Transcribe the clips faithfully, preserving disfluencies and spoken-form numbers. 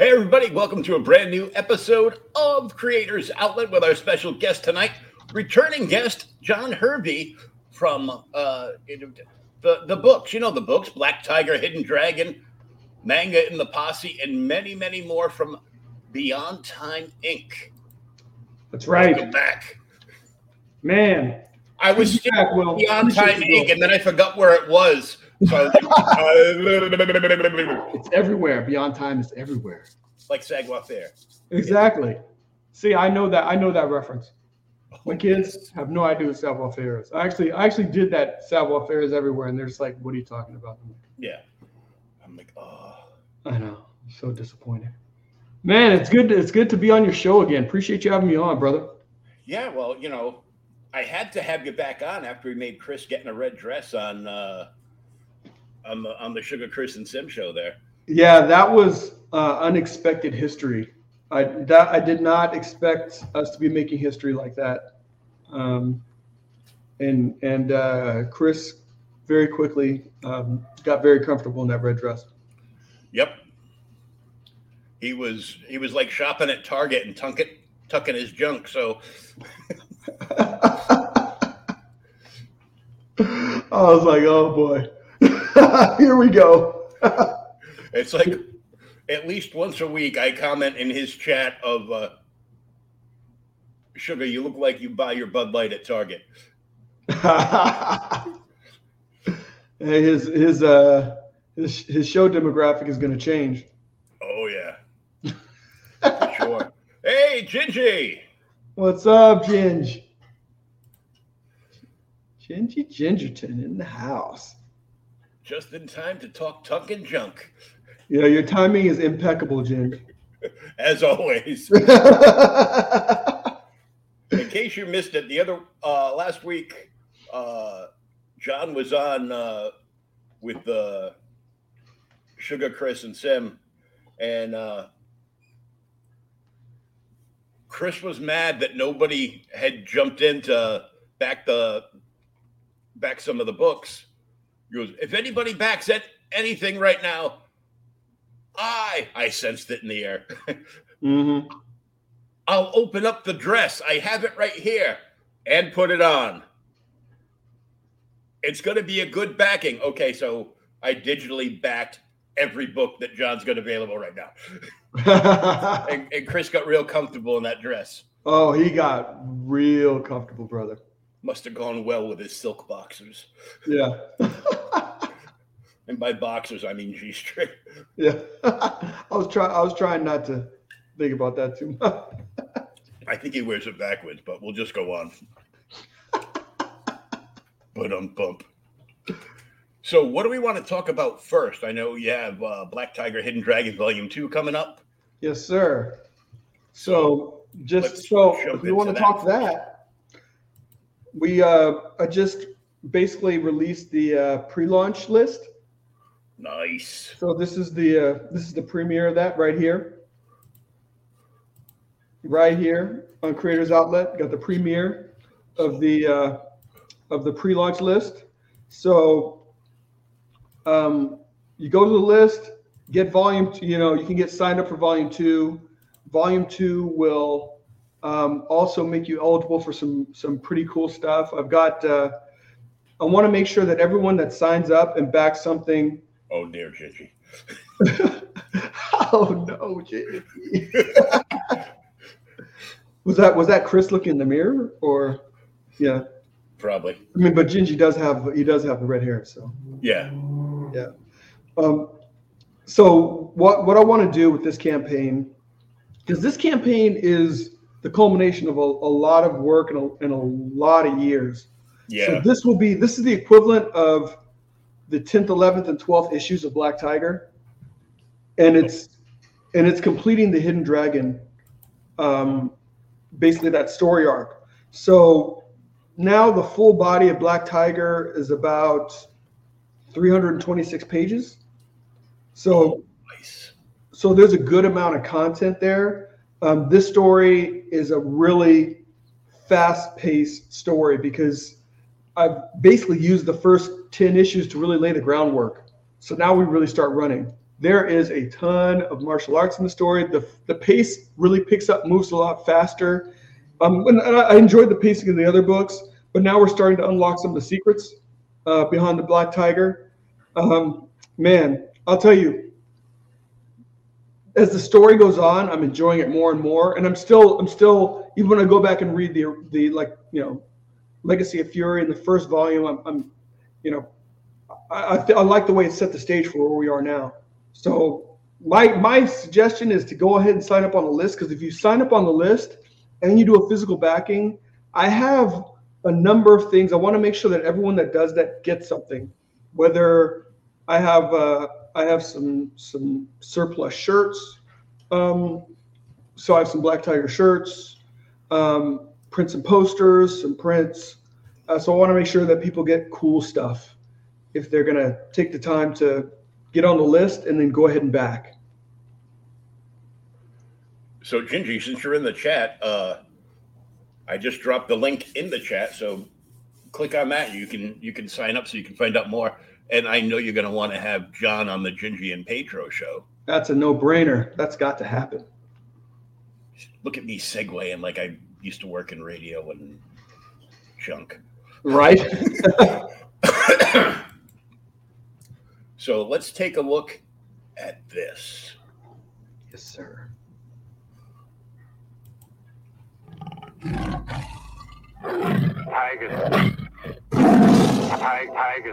Hey everybody, welcome to a brand new episode of Creators Outlet with our special guest tonight, returning guest John Hervey from uh, the, the books, you know the books, Black Tiger, Hidden Dragon, Manga in the Posse, and many, many more from Beyond Time Incorporated. That's right. Welcome back. Man. I was still back, well, Beyond Time Incorporated and then I forgot where it was. So, it's everywhere. Beyond Time is everywhere. Like Saguaro Fair. Exactly. See, I know that. I know that reference. My kids have no idea what Saguaro Fair is. I actually, I actually did that. Saguaro Fair is everywhere, and they're just like, "What are you talking about?" Yeah. I'm like, oh. I know. I'm so disappointed. Man, it's good. To, it's good to be on your show again. Appreciate you having me on, brother. Yeah. Well, you know, I had to have you back on after we made Chris getting a red dress on. Uh, On the, on the Sugar Chris and Sim show there. Yeah, that was uh, unexpected history. I that I did not expect us to be making history like that. Um, and and uh, Chris very quickly um, got very comfortable in that red dress. Yep. He was he was like shopping at Target and tucking tucking his junk. So. I was like, oh boy. Here we go. It's like at least once a week I comment in his chat of uh, Sugar, you look like you buy your Bud Light at Target. his his uh his, his show demographic is going to change. Oh yeah. For sure. Hey, Gingy. What's up, Gingy? Gingy Gingerton in the house. Just in time to talk tuck and junk. Yeah, your timing is impeccable, Jim. As always. In case you missed it, the other uh, last week, uh, John was on uh, with uh, Sugar, Chris, and Sim, and uh, Chris was mad that nobody had jumped in to back the back some of the books. He goes, if anybody backs at anything right now, I I sensed it in the air. Mm-hmm. I'll open up the dress. I have it right here and put it on. It's going to be a good backing. Okay, so I digitally backed every book that John's got available right now. and, and Chris got real comfortable in that dress. Oh, he got real comfortable, brother. Must have gone well with his silk boxers. Yeah. And by boxers, I mean G-string. Yeah. I was trying. I was trying not to think about that too much. I think he wears it backwards, but we'll just go on. But um, bump. So, what do we want to talk about first? I know you have uh, Black Tiger, Hidden Dragon, Volume Two coming up. Yes, sir. So, just Let's so if you want to talk that. We uh, just basically released the uh, pre-launch list. Nice. So this is the uh, this is the premiere of that right here, right here on Creators Outlet. Got the premiere of the uh, of the pre-launch list. So um, you go to the list, get volume. Two, you know, you can get signed up for volume two. Volume two will. Um, also make you eligible for some some pretty cool stuff. I've got, uh, I want to make sure that everyone that signs up and backs something. Oh, dear, Gigi. Oh, no, Gigi. was that was that Chris looking in the mirror or, yeah. Probably. I mean, but Gingy does have, he does have the red hair, so. Yeah. Yeah. Um, so what, what I want to do with this campaign, because this campaign is the culmination of a, a lot of work and a, and a lot of years. Yeah. So this will be, this is the equivalent of the tenth, eleventh, and twelfth issues of Black Tiger. And it's, and it's completing the Hidden Dragon, um, basically that story arc. So now the full body of Black Tiger is about three hundred twenty-six pages. So, nice. So there's a good amount of content there. Um, this story is a really fast-paced story because I've basically used the first ten issues to really lay the groundwork. So now we really start running. There is a ton of martial arts in the story. The the pace really picks up, moves a lot faster. Um, and I enjoyed the pacing in the other books, but now we're starting to unlock some of the secrets uh, behind the Black Tiger. Um, man, I'll tell you, as the story goes on, I'm enjoying it more and more. And I'm still, I'm still, even when I go back and read the the like, you know, Legacy of Fury in the first volume, I'm, I'm you know, I, I, I like the way it set the stage for where we are now. So my my suggestion is to go ahead and sign up on the list, because if you sign up on the list and you do a physical backing, I have a number of things. I want to make sure that everyone that does that gets something. Whether I have uh, I have some some surplus shirts, um, so I have some Black Tiger shirts, um, prints and posters, some prints. Uh, so I want to make sure that people get cool stuff if they're gonna take the time to get on the list and then go ahead and back. So Gingy, since you're in the chat, uh, I just dropped the link in the chat. So click on that. You can you can sign up so you can find out more. And I know you're going to want to have John on the Gingy and Pedro show. That's a no-brainer. That's got to happen. Look at me segueing like I used to work in radio and junk. Right. So let's take a look at this. Yes, sir. Tiger. Tiger.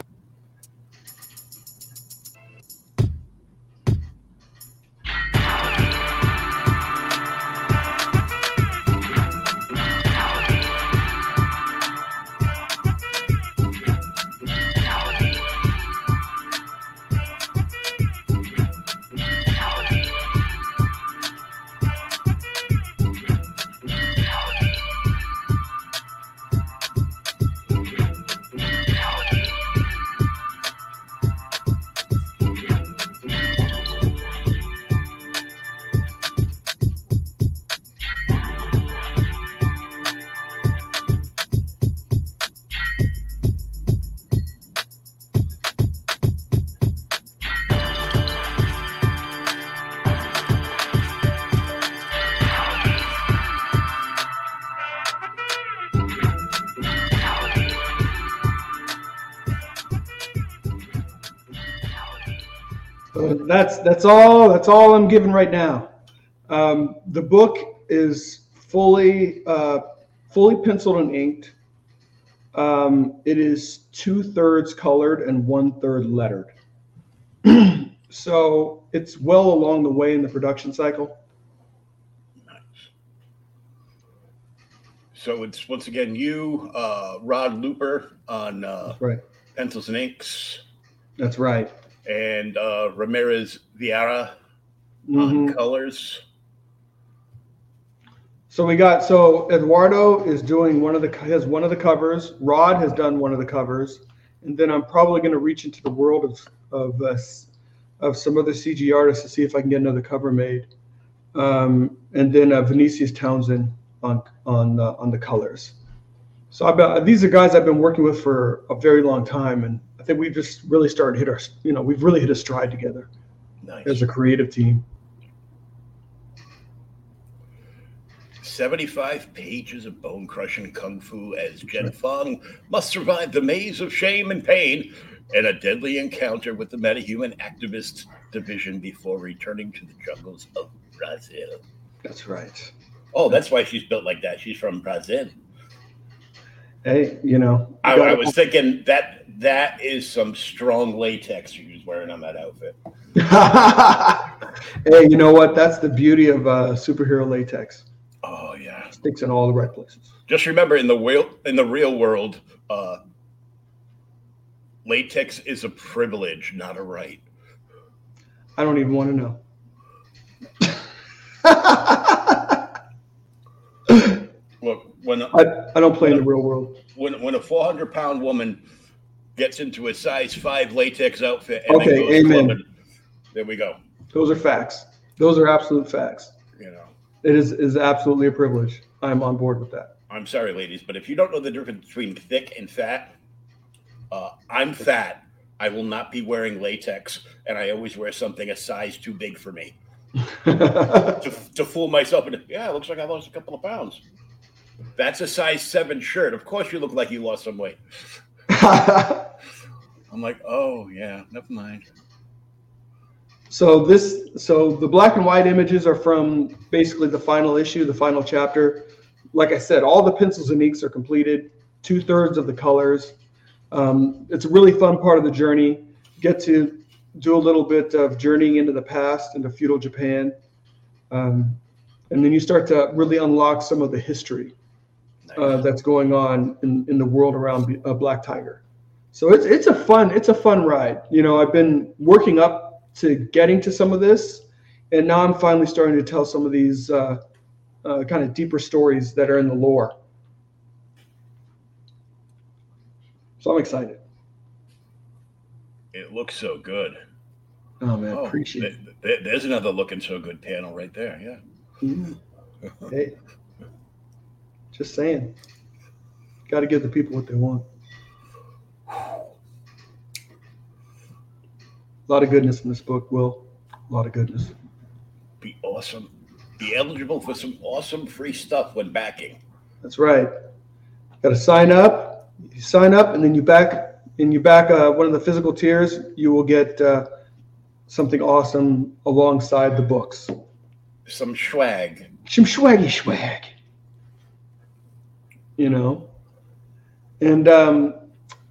That's that's all that's all I'm giving right now. Um, the book is fully uh, fully penciled and inked. Um, it is two thirds colored and one third lettered. So it's well along the way in the production cycle. Nice. So it's once again you, uh, Rod Looper on uh, right. pencils and inks. That's right. And uh, Ramirez Vieira mm-hmm. on colors. So we got so Eduardo is doing one of the has one of the covers. Rod has done one of the covers, and then I'm probably going to reach into the world of of uh, of some other C G artists to see if I can get another cover made. Um, and then uh, Vinicius Townsend on on uh, on the colors. So I've been, these are guys I've been working with for a very long time, and I think we've just really started hit our, you know, we've really hit a stride together nice. As a creative team. seventy-five pages of bone-crushing kung fu as Jen Fong must survive the maze of shame and pain and a deadly encounter with the metahuman activist division before returning to the jungles of Brazil. That's right. Oh, that's why she's built like that. She's from Brazil. Hey, you know, you I, I was thinking that that is some strong latex she was wearing on that outfit. Hey, you know what? That's the beauty of uh, superhero latex. Oh yeah, sticks in all the right places. Just remember, in the real in the real world, uh, latex is a privilege, not a right. I don't even want to know. Look, when a, I, I don't play in the real world. When when a four hundred pound woman gets into a size five latex outfit, and okay, goes amen. Clubbing, there we go. Those are facts. Those are absolute facts. You know, it is is absolutely a privilege. I'm on board with that. I'm sorry, ladies, but if you don't know the difference between thick and fat, uh, I'm fat, I will not be wearing latex, and I always wear something a size too big for me to, to fool myself. And yeah, it looks like I lost a couple of pounds. That's a size seven shirt. Of course you look like you lost some weight. I'm like, oh, yeah, never mind. So this, so the black and white images are from basically the final issue, the final chapter. Like I said, all the pencils and inks are completed, two-thirds of the colors. Um, it's a really fun part of the journey. Get to do a little bit of journeying into the past, into feudal Japan. Um, and then you start to really unlock some of the history uh, that's going on in, in the world around uh, Black Tiger. So it's it's a fun it's a fun ride. You know, I've been working up to getting to some of this, and now I'm finally starting to tell some of these uh, uh, kind of deeper stories that are in the lore. So I'm excited. It looks so good. Oh man, oh, appreciate it. Th- th- there's another looking so good panel right there. Yeah. Mm-hmm. Hey, just saying, got to give the people what they want. A lot of goodness in this book, Will. A lot of goodness. Be awesome. Be eligible for some awesome free stuff when backing. That's right. Got to sign up. You sign up, and then you back, and you back uh, one of the physical tiers. You will get uh, something awesome alongside the books. Some swag. Some swaggy swag. You know, and um,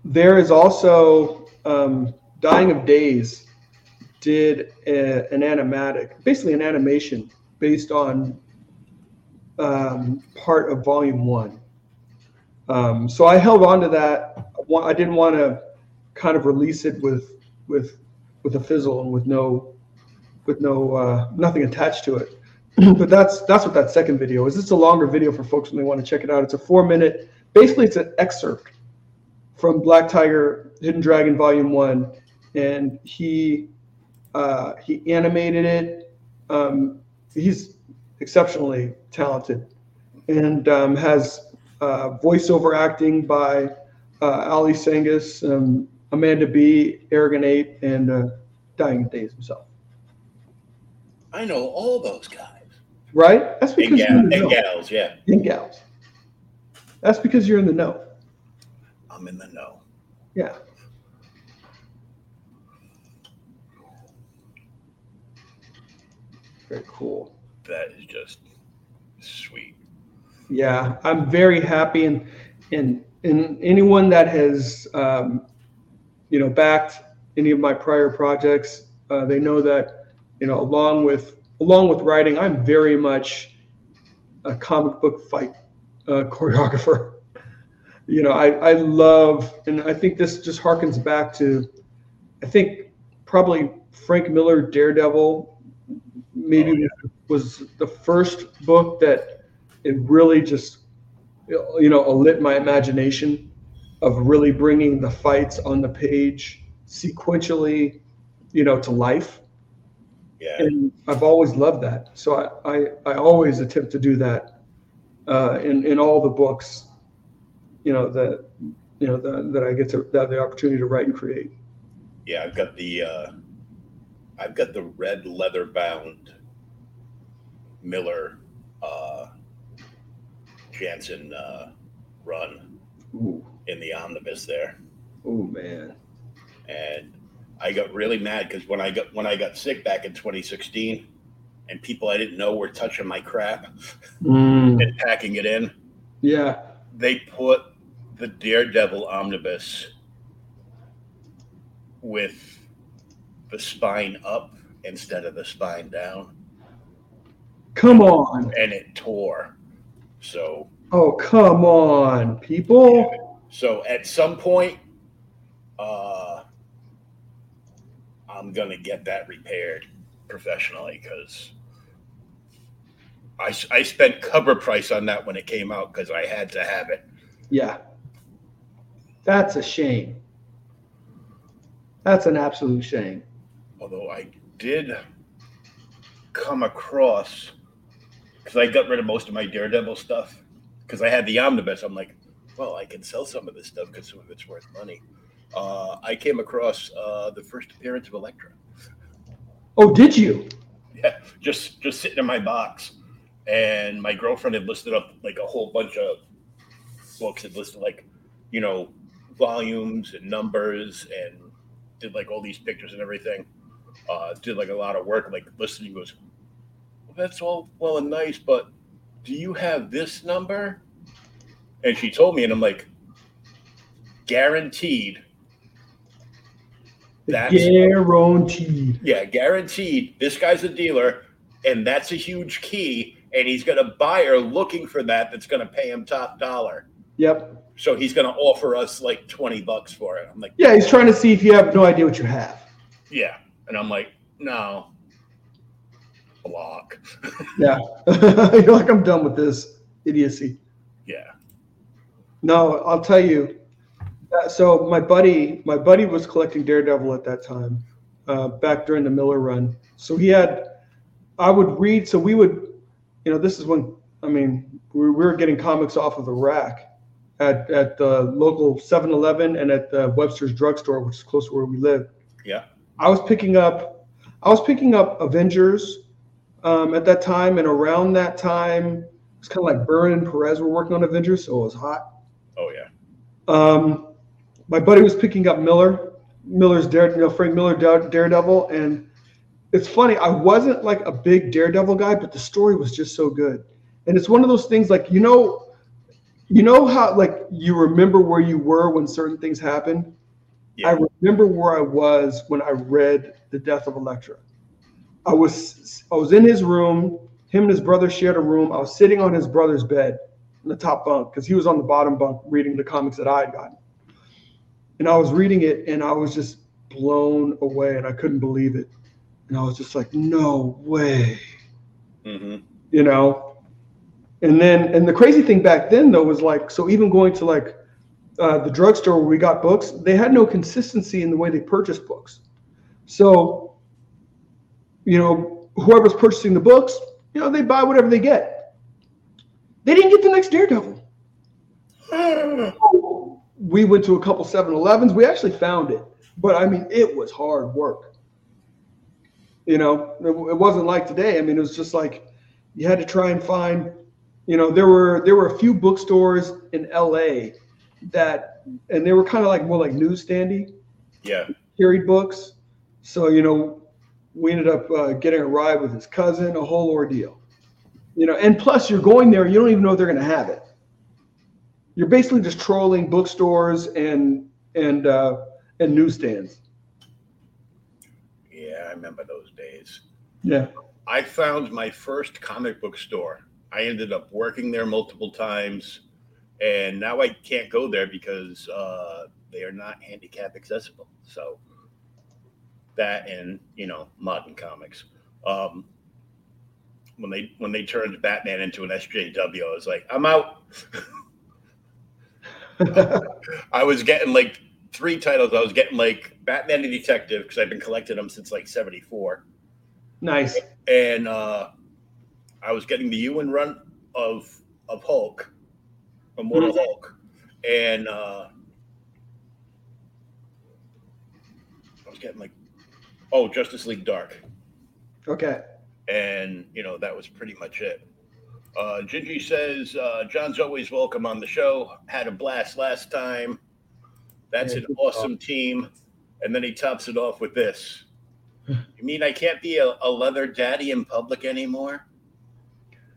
there is also um, Dying of Days. Did a, an animatic, basically an animation based on um, part of Volume One. Um, so I held on to that. I didn't want to kind of release it with with with a fizzle and with no with no uh, nothing attached to it. But that's that's what that second video is. It's a longer video for folks when they want to check it out. It's a four minute. Basically, it's an excerpt from Black Tiger, Hidden Dragon, Volume One, and he. Uh, he animated it. Um, he's exceptionally talented, and um, has uh, voiceover acting by uh, Ali Sangus, um, Amanda B, Arrogant Ape, and uh, Dying Days himself. I know all those guys. Right? That's because and, gal- you're in the and know. gals, yeah, and gals. That's because you're in the know. I'm in the know. Yeah. Very cool. That is just sweet. Yeah, I'm very happy, and and and anyone that has um, you know backed any of my prior projects, uh, they know that you know along with along with writing, I'm very much a comic book fight uh, choreographer. You know, I I love, and I think this just harkens back to, I think probably Frank Miller, Daredevil. Maybe oh, yeah. was the first book that it really just, you know, lit my imagination of really bringing the fights on the page sequentially, you know, to life. Yeah. And I've always loved that. So I, I, I always attempt to do that uh, in, in all the books, you know, that, you know, the, that I get to that the opportunity to write and create. Yeah. I've got the, uh... I've got the red leather bound Miller uh, Jansen uh, run Ooh. in the omnibus there. Oh man! And I got really mad because when I got when I got sick back in twenty sixteen, and people I didn't know were touching my crap mm. and packing it in. Yeah, they put the Daredevil omnibus with the spine up instead of the spine down. Come on. And it tore. So. Oh, come on, people. So at some point, uh, I'm going to get that repaired professionally because I, I spent cover price on that when it came out because I had to have it. Yeah. That's a shame. That's an absolute shame. Although I did come across, because I got rid of most of my Daredevil stuff, because I had the omnibus. I'm like, well, I can sell some of this stuff because some of it's worth money. uh, I came across uh, the first appearance of Elektra. Oh, did you? Yeah, just just sitting in my box. And my girlfriend had listed up like a whole bunch of books, had listed like, you know, volumes and numbers, and did like all these pictures and everything. Uh, did like a lot of work, like listening was, well, that's all well and nice, but do you have this number? And she told me, and I'm like, guaranteed. That's guaranteed. Yeah, guaranteed. This guy's a dealer, and that's a huge key, and he's got a buyer looking for that that's going to pay him top dollar. Yep. So he's going to offer us like twenty bucks for it. I'm like, yeah, he's trying to see if you have no idea what you have. Yeah. And I'm like, no, block. Yeah. You're like, I'm done with this idiocy. Yeah. No, I'll tell you. So my buddy, my buddy was collecting Daredevil at that time, uh, back during the Miller run. So he had, I would read, so we would, you know, this is when, I mean, we were getting comics off of the rack at, at the local seven eleven and at the Webster's drugstore, which is close to where we lived. Yeah. I was picking up, I was picking up Avengers um, at that time, and around that time, it's kind of like Byrne and Perez were working on Avengers, so it was hot. Oh yeah. Um, my buddy was picking up Miller, Miller's Daredevil, you know, Frank Miller Daredevil, and it's funny. I wasn't like a big Daredevil guy, but the story was just so good, and it's one of those things like you know, you know how like you remember where you were when certain things happened. Yeah. I remember where I was when I read The Death of Elektra. I was I was in his room. Him and his brother shared a room. I was sitting on his brother's bed in the top bunk because he was on the bottom bunk reading the comics that I had gotten. And I was reading it, and I was just blown away, and I couldn't believe it. And I was just like, no way. Mm-hmm. You know? And then, and the crazy thing back then, though, was like, so even going to like, Uh, the drugstore where we got books, they had no consistency in the way they purchased books. So, you know, whoever's purchasing the books, you know, they buy whatever they get. They didn't get the next Daredevil. We went to a couple seven elevens. We actually found it. But, I mean, it was hard work. You know, it, it wasn't like today. I mean, it was just like you had to try and find, you know, there were there were a few bookstores in L A that, and they were kind of like more like newsstandy, yeah, carried books. So, you know, we ended up uh, getting a ride with his cousin, a whole ordeal, you know. And plus, you're going there, you don't even know they're going to have it. You're basically just trolling bookstores and and uh, and newsstands. Yeah, I remember those days. Yeah, I found my first comic book store. I ended up working there multiple times. And now I can't go there because uh, they are not handicap accessible. So that, and you know, modern comics. Um, when they when they turned Batman into an S J W, I was like, I'm out. I was getting like three titles. I was getting like Batman the Detective because I've been collecting them since like seventy-four. Nice. And uh, I was getting the Ewan run of of Hulk. Immortal mm-hmm. Hulk, and uh, I was getting like, oh, Justice League Dark. Okay. And, you know, that was pretty much it. Uh, Gingy says, uh, John's always welcome on the show. Had a blast last time. That's yeah, an awesome off. team. And then he tops it off with this. You mean I can't be a, a leather daddy in public anymore?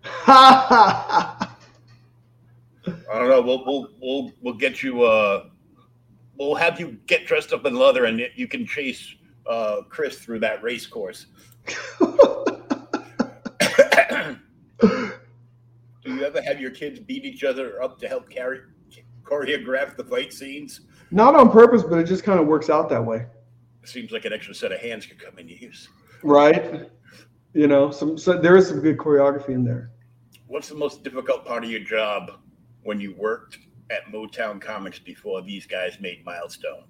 Ha ha ha. I don't know. We'll we'll we'll we'll get you. Uh, we'll have you get dressed up in leather, and you can chase uh, Chris through that race course. Do you ever have your kids beat each other up to help carry choreograph the fight scenes? Not on purpose, but it just kind of works out that way. It seems like an extra set of hands could come into use. Right. You know, some so there is some good choreography in there. What's the most difficult part of your job? When you worked at Motown Comics before these guys made Milestone?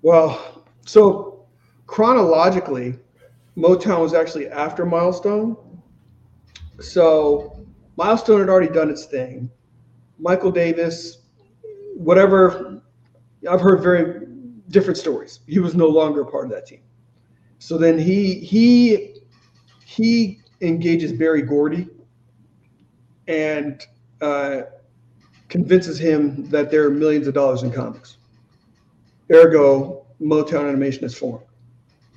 Well, so chronologically, Motown was actually after Milestone. So Milestone had already done its thing. Michael Davis whatever, I've heard very different stories. He was no longer part of that team. So then he he he engages Barry Gordy and uh, convinces him that there are millions of dollars in comics. Ergo, Motown Animation is formed.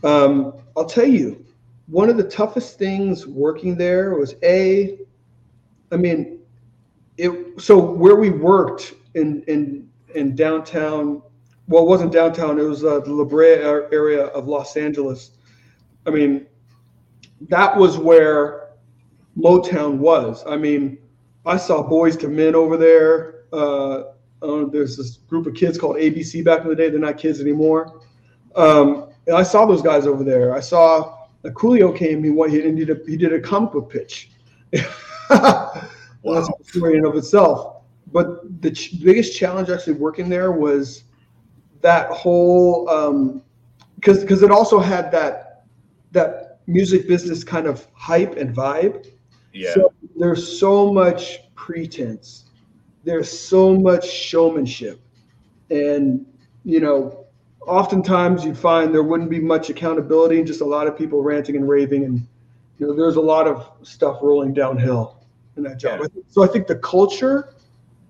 Um, I'll tell you, one of the toughest things working there was a, I mean, it. So where we worked in in in downtown, well, it wasn't downtown. It was uh, the La Brea area of Los Angeles. I mean, that was where Motown was. I mean, I saw Boys to Men over there. Uh, uh, there's this group of kids called A B C back in the day. They're not kids anymore. Um, and I saw those guys over there. I saw like, Coolio came. He went, he did a, he did a comic book pitch. Wow. That's a story in and of itself. But the ch- biggest challenge actually working there was that whole, um, because because it also had that that music business kind of hype and vibe. Yeah. So there's so much pretense. There's so much showmanship, and you know, oftentimes you'd find there wouldn't be much accountability and just a lot of people ranting and raving, and you know, there's a lot of stuff rolling downhill in that job. Yeah. So I think the culture,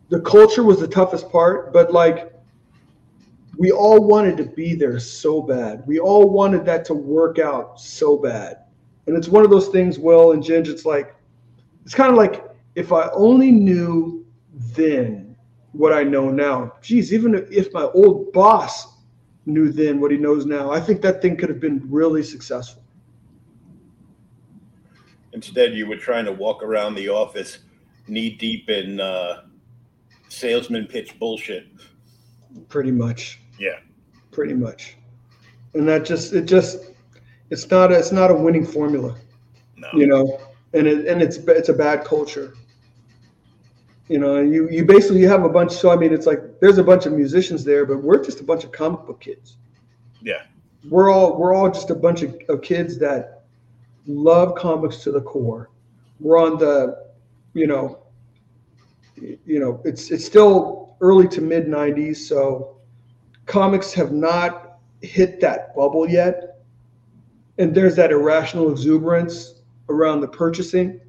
the culture was the toughest part, but like, we all wanted to be there so bad. We all wanted that to work out so bad. And it's one of those things, Will and Ginge, it's like, it's kind of like, if I only knew then what I know now, geez, even if my old boss knew then what he knows now, I think that thing could have been really successful. Instead, you were trying to walk around the office knee deep in uh, salesman pitch bullshit. Pretty much. Yeah. Pretty much. And that just, it just, it's not a, it's not a winning formula, no. You know, and it, and it's, it's a bad culture. You know, you, you basically, you have a bunch. So, I mean, it's like, there's a bunch of musicians there, but we're just a bunch of comic book kids. Yeah. We're all, we're all just a bunch of, of kids that love comics to the core. We're on the, you know, you know, it's, it's still early to mid nineties. So comics have not hit that bubble yet. And there's that irrational exuberance around the purchasing,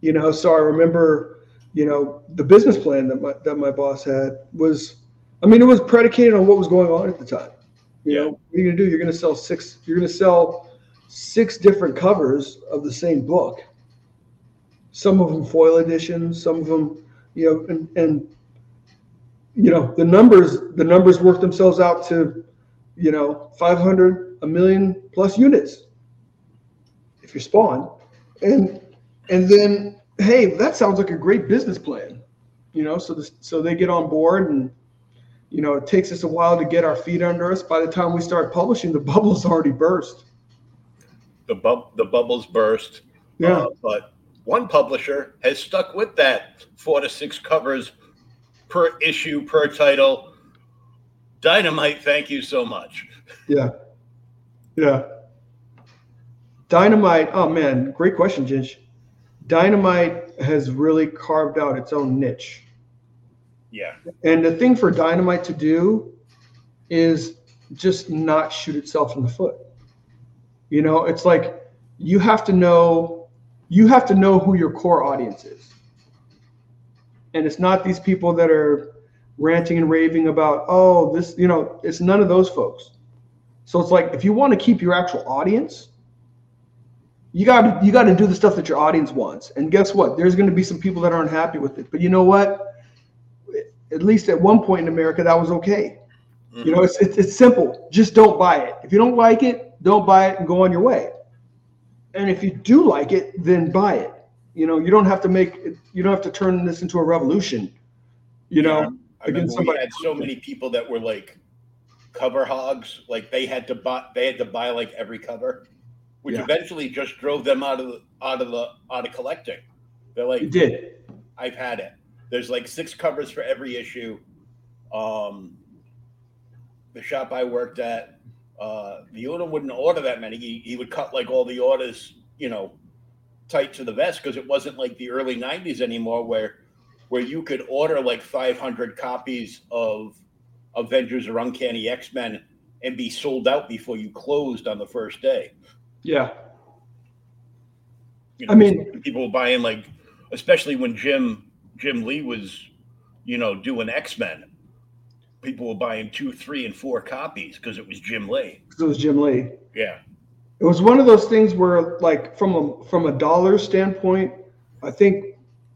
you know. So I remember, you know, the business plan that my, that my boss had was, I mean, it was predicated on what was going on at the time. You yeah. know, what are you gonna do? You're gonna sell six. You're gonna sell six different covers of the same book. Some of them foil editions. Some of them, you know, and and you know the numbers. The numbers work themselves out to, you know, five hundred. A million plus units if you're Spawn. And and then, hey, that sounds like a great business plan. You know, so this, so they get on board, and you know, it takes us a while to get our feet under us. By the time we start publishing, the bubble's already burst. The bub the bubbles burst. Yeah. Uh, but one publisher has stuck with that four to six covers per issue, per title. Dynamite, thank you so much. Yeah. Yeah. Dynamite. Oh, man. Great question, Ginge. Dynamite has really carved out its own niche. Yeah. And the thing for Dynamite to do is just not shoot itself in the foot. You know, it's like you have to know, you have to know who your core audience is. And it's not these people that are ranting and raving about, oh, this, you know, it's none of those folks. So it's like, if you want to keep your actual audience, you got you got to do the stuff that your audience wants. And guess what? There's going to be some people that aren't happy with it. But you know what? At least at one point in America, that was okay. Mm-hmm. You know, it's, it's it's simple. Just don't buy it. If you don't like it, don't buy it and go on your way. And if you do like it, then buy it. You know, you don't have to make it, you don't have to turn this into a revolution. You know, yeah. I against somebody. We had so many people that were like cover hogs, like they had to buy they had to buy like every cover, which yeah. eventually just drove them out of the out of the out of collecting. They're like, you did. I've had it. There's like six covers for every issue. Um the shop I worked at, uh the owner wouldn't order that many. He he would cut like all the orders, you know, tight to the vest, because it wasn't like the early nineties anymore where where you could order like five hundred copies of Avengers or Uncanny X-Men and be sold out before you closed on the first day. Yeah. You know, I mean, people buying, like, especially when Jim Jim Lee was, you know, doing X-Men, people were buying two, three, and four copies because it was Jim Lee. Because it was Jim Lee. Yeah. It was one of those things where, like, from a from a dollar standpoint, I think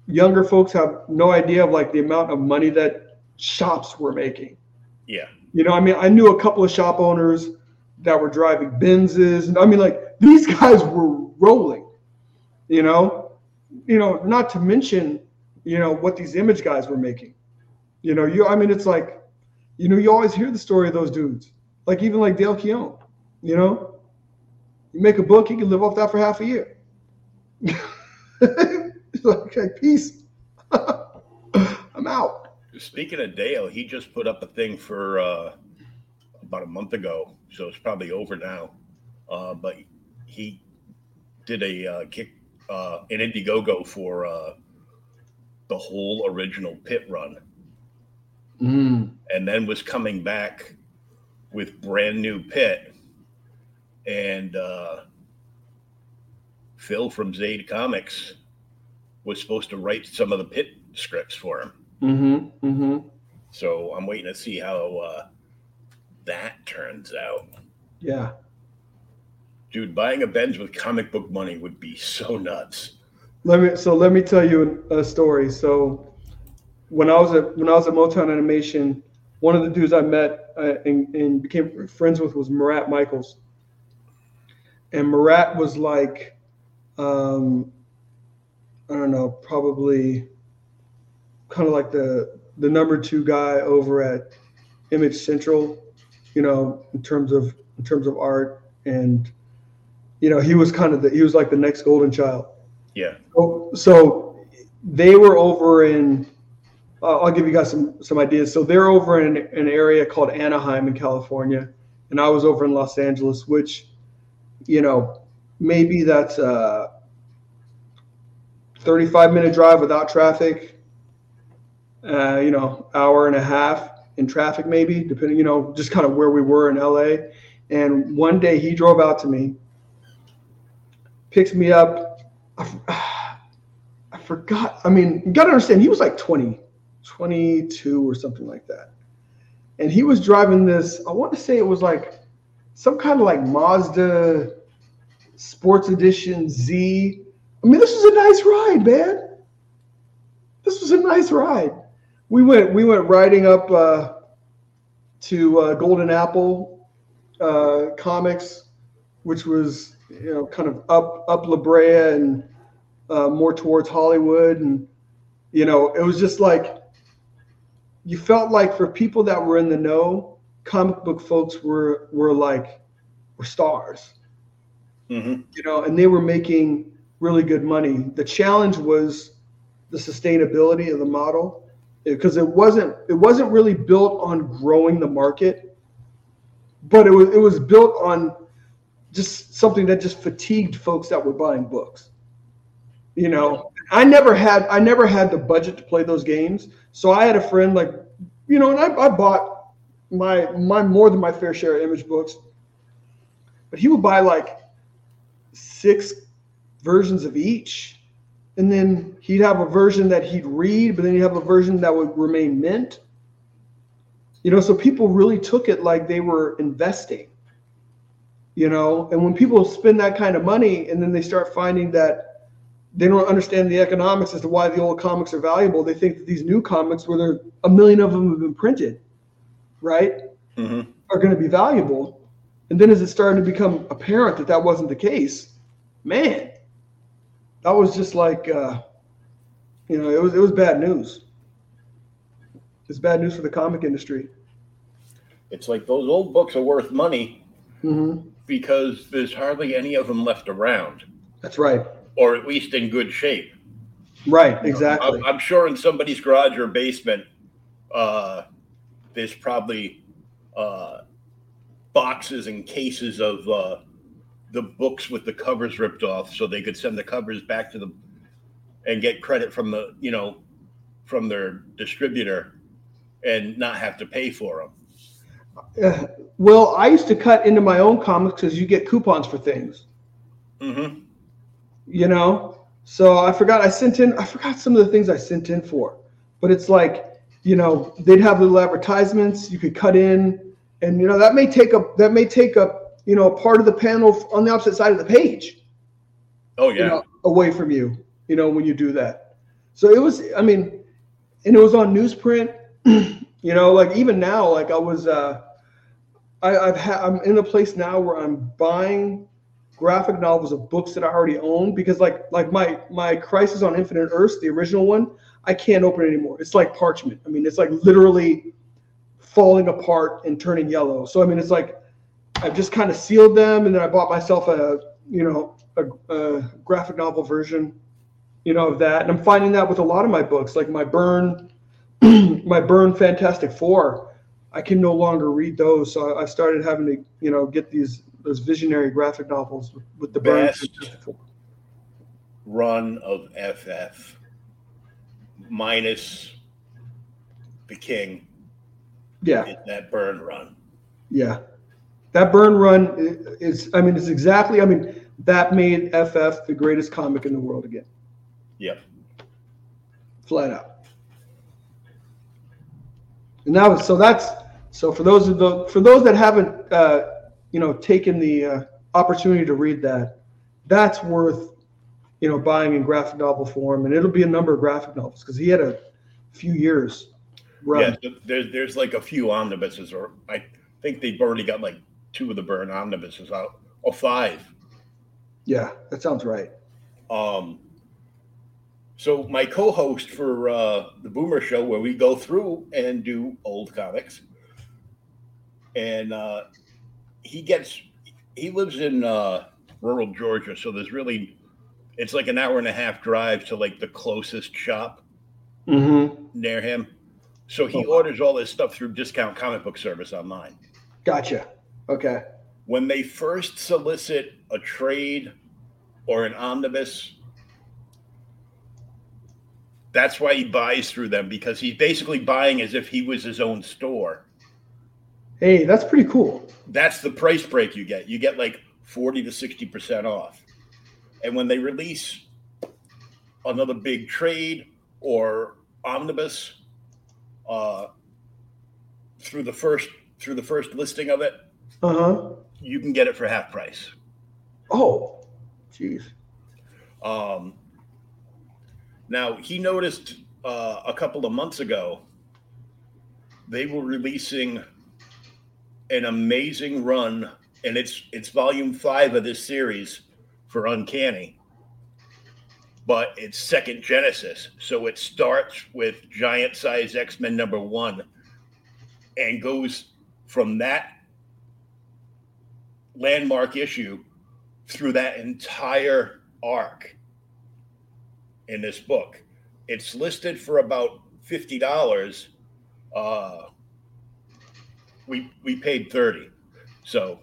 younger folks have no idea of, like, the amount of money that shops were making. Yeah. You know, I mean, I knew a couple of shop owners that were driving Benzes, and I mean, like, these guys were rolling. You know, you know, not to mention, you know, what these Image guys were making. You know, you, I mean, it's like, you know, you always hear the story of those dudes, like even like Dale Keown. You know, you make a book, you can live off that for half a year. It's like, okay, peace. I'm out. Speaking of Dale, he just put up a thing for uh, about a month ago, so it's probably over now. Uh, but he did a uh, kick uh, an Indiegogo for uh, the whole original Pit run, mm. and then was coming back with brand new Pit. And uh, Phil from Zade Comics was supposed to write some of the Pit scripts for him. Mm-hmm, mm-hmm. So I'm waiting to see how uh, that turns out. Yeah. Dude, buying a Benz with comic book money would be so nuts. Let me so let me tell you a story. So when I was at when I was at Motown Animation, one of the dudes I met uh, and, and became friends with was Murat Michaels. And Murat was like, um, I don't know, probably kind of like the the number two guy over at Image Central, you know, in terms of in terms of art. And, you know, he was kind of the, he was like the next golden child. Yeah. So, so they were over in, uh, I'll give you guys some, some ideas. So they're over in an area called Anaheim in California. And I was over in Los Angeles, which, you know, maybe that's a thirty-five minute drive without traffic. Uh, you know, hour and a half in traffic, maybe, depending, you know, just kind of where we were in L A. And one day he drove out to me, picks me up. I, I forgot. I mean, you got to understand, he was like twenty, twenty-two or something like that. And he was driving this, I want to say it was like some kind of like Mazda Sports Edition Z. I mean, this was a nice ride, man. This was a nice ride. We went we went riding up uh, to uh, Golden Apple uh, Comics, which was, you know, kind of up up La Brea and uh, more towards Hollywood, and, you know, it was just like, you felt like for people that were in the know, comic book folks were were like were stars, mm-hmm. you know, and they were making really good money. The challenge was the sustainability of the model, because it wasn't it wasn't really built on growing the market, but it was it was built on just something that just fatigued folks that were buying books. You know, I never had I never had the budget to play those games. So I had a friend, like, you know, and I, I bought my my more than my fair share of Image books, but he would buy like six versions of each. And then he'd have a version that he'd read, but then he'd have a version that would remain mint. You know, so people really took it like they were investing, you know, and when people spend that kind of money and then they start finding that they don't understand the economics as to why the old comics are valuable, they think that these new comics, where there a million of them have been printed, right, mm-hmm. are going to be valuable. And then as it started to become apparent that that wasn't the case, man, that was just like, uh, you know, it was it was bad news. It's bad news for the comic industry. It's like those old books are worth money mm-hmm. because there's hardly any of them left around. That's right. Or at least in good shape. Right, exactly. You know, I'm, I'm sure in somebody's garage or basement, uh, there's probably uh, boxes and cases of uh, the books with the covers ripped off so they could send the covers back to them and get credit from the, you know, from their distributor and not have to pay for them. Uh, well, I used to cut into my own comics because you get coupons for things. Mm-hmm. You know, so I forgot I sent in, I forgot some of the things I sent in for, but it's like, you know, they'd have little advertisements you could cut in, and you know that may take up that may take up you know a part of the panel on the opposite side of the page. Oh yeah, you know, away from you. You know when you do that. So it was, I mean, and it was on newsprint. You know, like even now, like I was, uh, I, I've ha- I'm in a place now where I'm buying graphic novels of books that I already own because like like my my Crisis on Infinite Earths, the original one, I can't open it anymore. It's like parchment. I mean, it's like literally falling apart and turning yellow. So, I mean, it's like I've just kind of sealed them. And then I bought myself a, you know, a, a graphic novel version, you know, of that. And I'm finding that with a lot of my books, like my Byrne, my Byrne Fantastic Four, I can no longer read those. So I, I started having to, you know, get these, those visionary graphic novels with, with the Byrne Fantastic Four. Run of F F. Minus the king, yeah. That Byrne run, yeah. That Byrne run is, is, I mean, it's exactly. I mean, that made F F the greatest comic in the world again. Yep. Flat out. And that was so. That's so for those of the for those that haven't, uh, you know, taken the uh, opportunity to read that, that's worth. You know, buying in graphic novel form, and it'll be a number of graphic novels because he had a few years. Run. Yeah, there's there's like a few omnibuses, or I think they've already got like two of the Byrne omnibuses out, or five. Yeah, that sounds right. Um, so my co-host for uh, the Boomer Show, where we go through and do old comics, and uh, he gets he lives in uh, rural Georgia, so there's really. It's like an hour and a half drive to like the closest shop mm-hmm. near him. So he oh. orders all this stuff through Discount Comic Book Service online. Gotcha. Okay. When they first solicit a trade or an omnibus, that's why he buys through them, because he's basically buying as if he was his own store. Hey, that's pretty cool. That's the price break you get. You get like forty to sixty percent off. And when they release another big trade or omnibus uh, through the first through the first listing of it, uh-huh. you can get it for half price. Oh, geez. Um, now, he noticed uh, a couple of months ago, they were releasing an amazing run, and it's it's volume five of this series, for Uncanny, but it's second Genesis, so it starts with giant size X-Men number one and goes from that landmark issue through that entire arc in this book. It's listed for about fifty dollars. Uh, we we paid thirty dollars. So,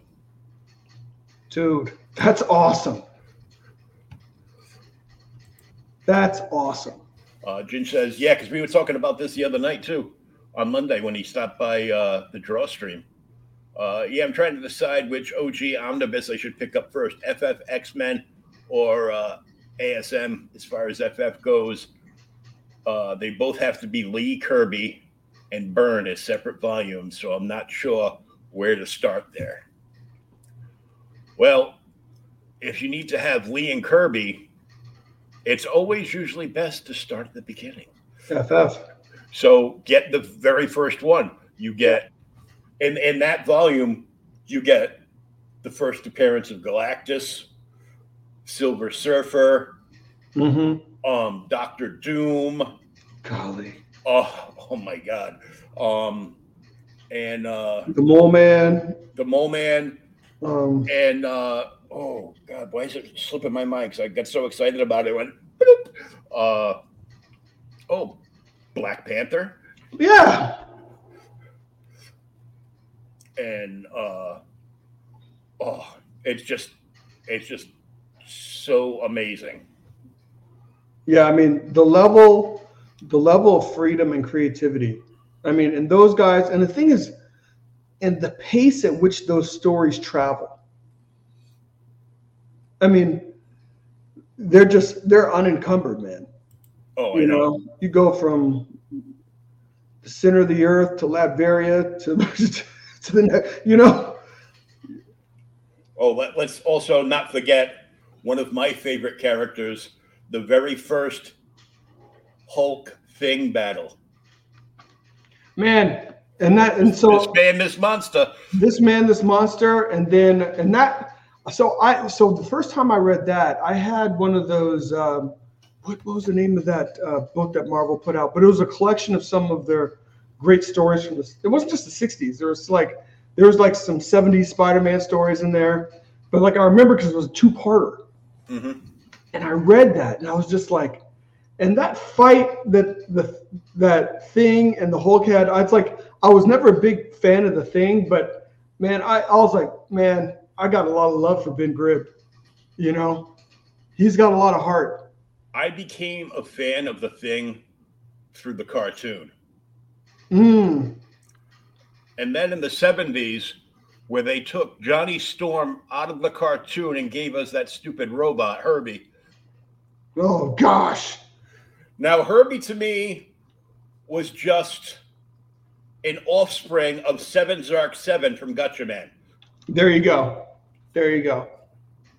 dude, that's awesome. That's awesome. Uh, Jin says, yeah, because we were talking about this the other night, too, on Monday when he stopped by uh, the draw stream. Uh, yeah, I'm trying to decide which O G omnibus I should pick up first, F F, X-Men, or uh, A S M. As far as F F goes, uh, they both have to be Lee, Kirby, and Byrne as separate volumes, so I'm not sure where to start there. Well, if you need to have Lee and Kirby... it's always usually best to start at the beginning. F F. So get the very first one. You get, in, in that volume, you get the first appearance of Galactus, Silver Surfer, mm-hmm. um, Doctor Doom. Golly. Oh, oh my God. Um, and uh, the Mole Man. The Mole Man. Um, and uh, oh God, why is it slipping my mind? Because I got so excited about it. I went, uh, oh, Black Panther. Yeah. And uh, oh, it's just, it's just so amazing. Yeah, I mean the level, the level of freedom and creativity. I mean, and those guys, and the thing is, and the pace at which those stories travel. I mean, they're just, they're unencumbered, man. Oh, you know, know, you go from the center of the earth to Latveria to, to the next, you know. Oh, let, let's also not forget one of my favorite characters, the very first Hulk Thing battle. Man, and that, and so this man, this monster, this man, this monster, and then, and that. So I, so the first time I read that, I had one of those. Um, What, what was the name of that uh, book that Marvel put out? But it was a collection of some of their great stories from the. It wasn't just the sixties. There was like there was like some seventies Spider-Man stories in there, but like I remember because it was a two-parter, mm-hmm. and I read that and I was just like, and that fight that the that Thing and the Hulk had. I was like, I was never a big fan of the Thing, but man, I, I was like, man, I got a lot of love for Ben Grimm. You know, he's got a lot of heart. I became a fan of the Thing through the cartoon. Mm. And then in the seventies, where they took Johnny Storm out of the cartoon and gave us that stupid robot, Herbie. Oh, gosh. Now, Herbie, to me, was just an offspring of Seven Zark Seven from Gotcha, man. There you go. There you go.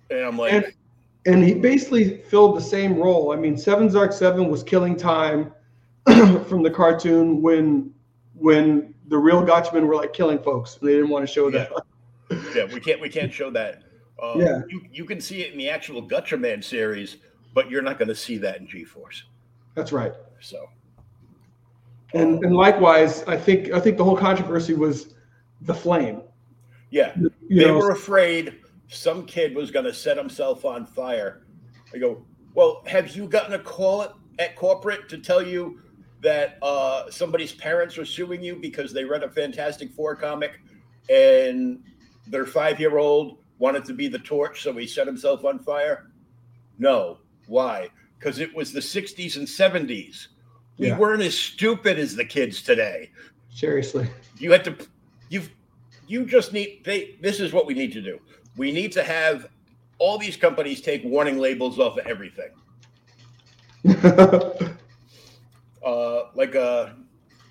And I'm like... And- And he basically filled the same role. I mean, Seven Zark Seven was killing time from the cartoon when when the real Gotchmen were like killing folks. They didn't want to show yeah. that. yeah, we can't we can't show that. Um, yeah, you, you can see it in the actual Gutcherman series, but you're not going to see that in G-Force. That's right. So, and and likewise, I think I think the whole controversy was the Flame. Yeah, you they know, were afraid. Some kid was going to set himself on fire. I go, well, have you gotten a call at corporate to tell you that uh, somebody's parents are suing you because they read a Fantastic Four comic and their five-year-old wanted to be the Torch, so he set himself on fire? No. Why? Because it was the sixties and seventies. We yeah. weren't as stupid as the kids today. Seriously. You had to, you've, you just need, they, this is what we need to do. We need to have all these companies take warning labels off of everything. uh, like a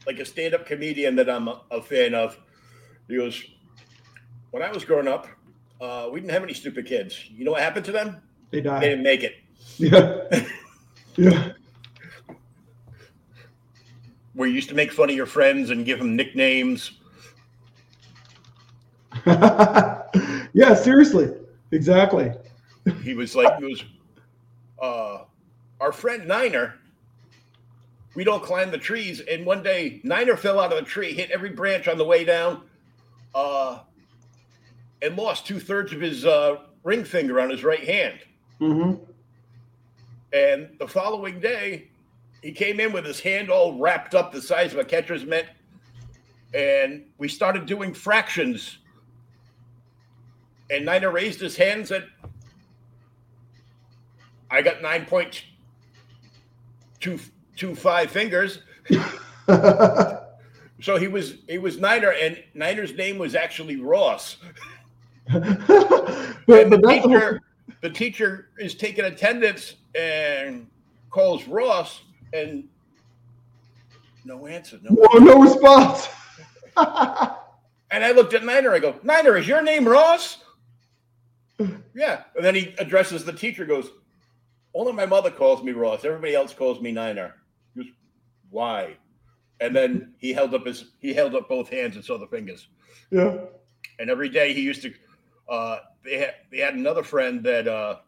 like a stand-up comedian that I'm a, a fan of. He goes, when I was growing up, uh, we didn't have any stupid kids. You know what happened to them? They died. They didn't make it. Yeah. yeah. We used to make fun of your friends and give them nicknames. Yeah, seriously. Exactly. He was like, he was, uh, our friend Niner, we don't climb the trees. And one day, Niner fell out of a tree, hit every branch on the way down, uh, and lost two-thirds of his uh, ring finger on his right hand. Mm-hmm. And the following day, he came in with his hand all wrapped up the size of a catcher's mitt, and we started doing fractions. And Niner raised his hand and said, I got nine point two five fingers. So he was he was Niner, and Niner's name was actually Ross. but, but the, teacher, the teacher is taking attendance and calls Ross, and no answer. No, no, no response. And I looked at Niner. I go, Niner, is your name Ross? Yeah. And then he addresses the teacher, goes, only my mother calls me Ross. Everybody else calls me Niner. He goes, why? And then he held up his he held up both hands and saw the fingers. Yeah. And every day he used to uh, they had they had another friend that uh,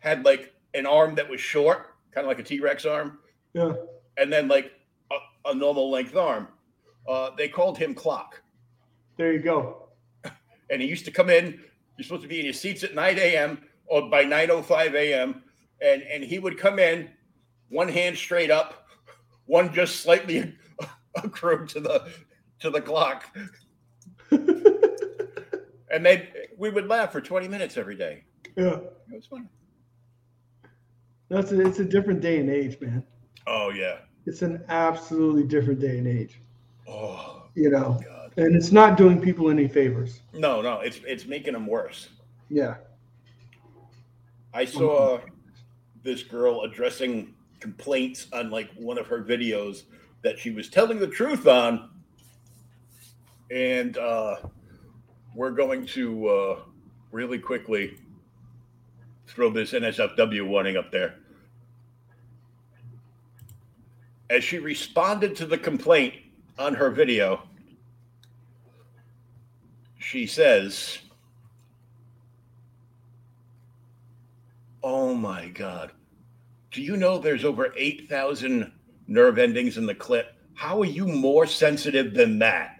had like an arm that was short, kind of like a T-Rex arm. Yeah. And then like a, a normal length arm. Uh, they called him Clock. There you go. And he used to come in. You're supposed to be in your seats at nine a.m. or by nine oh five a.m. And and he would come in, one hand straight up, one just slightly accrued to the to the clock. And they we would laugh for twenty minutes every day. Yeah, it was fun. That's a, it's a different day and age, man. Oh yeah. It's an absolutely different day and age. Oh. You know, God. And it's not doing people any favors. No, no, it's it's making them worse. Yeah. I saw this girl addressing complaints on like one of her videos that she was telling the truth on, and uh, we're going to uh, really quickly throw this N S F W warning up there. As she responded to the complaint on her video, she says, oh my God, do you know there's over eight thousand nerve endings in the clip? How are you more sensitive than that?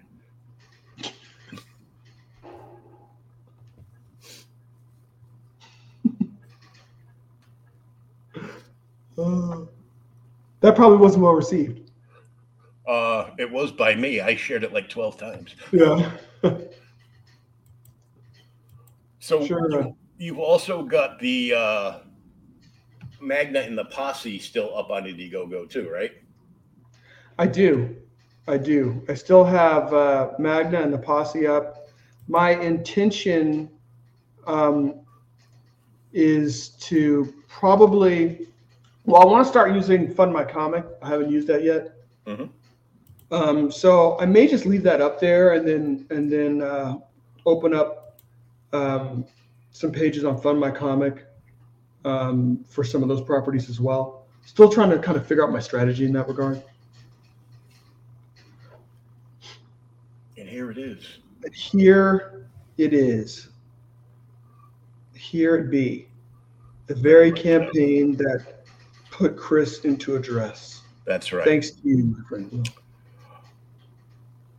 Uh, that probably wasn't well received. Uh, it was by me. I shared it like twelve times. Yeah. So sure. You've also got the uh, Magna and the Posse still up on Indiegogo too, right? I do. I do. I still have uh, Magna and the Posse up. My intention um, is to probably, well, I want to start using FundMyComic. I haven't used that yet. Mm-hmm. Um, so I may just leave that up there and then and then uh, open up um, some pages on FundMyComic um, for some of those properties as well. Still trying to kind of figure out my strategy in that regard. And here it is. Here it is. Here it be. The very campaign that put Chris into a dress. That's right. Thanks to you, my friend.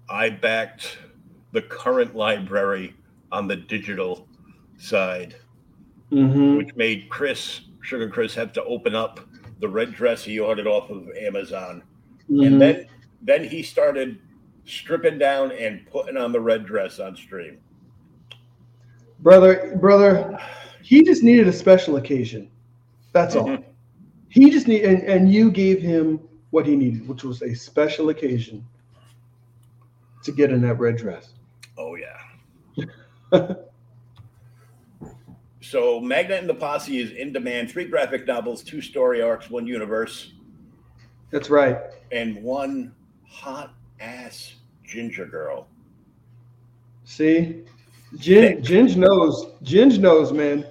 I backed the current library on the digital side, mm-hmm. which made Chris, Sugar Chris, have to open up the red dress he ordered off of Amazon. Mm-hmm. And then, then he started stripping down and putting on the red dress on stream. Brother, brother, he just needed a special occasion. That's mm-hmm. all. He just need, and, and you gave him what he needed, which was a special occasion to get in that red dress. Oh, yeah. So Magna and the Posse is in demand. Three graphic novels, two story arcs, one universe. That's right. And one hot-ass ginger girl. See? Gin, Ginge knows. Ginge knows, man.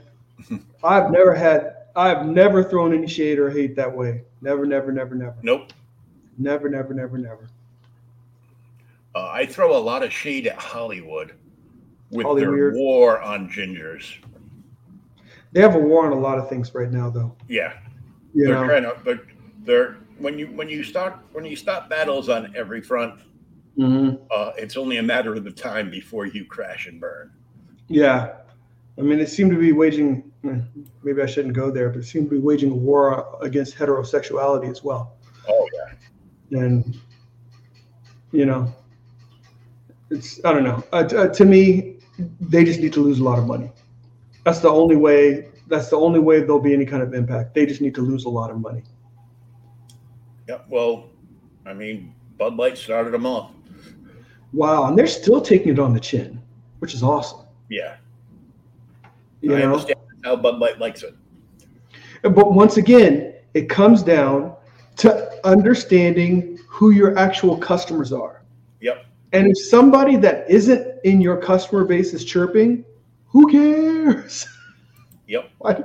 I've never had... I've never thrown any shade or hate that way. Never, never, never, never. Nope. Never, never, never, never. Uh, I throw a lot of shade at Hollywood with Holly their weird. war on gingers. They have a war on a lot of things right now, though. Yeah. You they're know? trying to, but they're when you when you start when you stop battles on every front, mm-hmm. uh, it's only a matter of the time before you crash and burn. Yeah. I mean, it seemed to be waging, maybe I shouldn't go there, but it seemed to be waging a war against heterosexuality as well. Oh, yeah. And, you know, it's, I don't know. Uh, t- uh, to me, they just need to lose a lot of money. That's the only way, that's the only way there'll be any kind of impact. They just need to lose a lot of money. Yeah, well, I mean, Bud Light started them off. Wow, and they're still taking it on the chin, which is awesome. Yeah. You I know? understand how Bud Light likes it. But once again, it comes down to understanding who your actual customers are. Yep. And if somebody that isn't in your customer base is chirping, who cares? Yep. Why,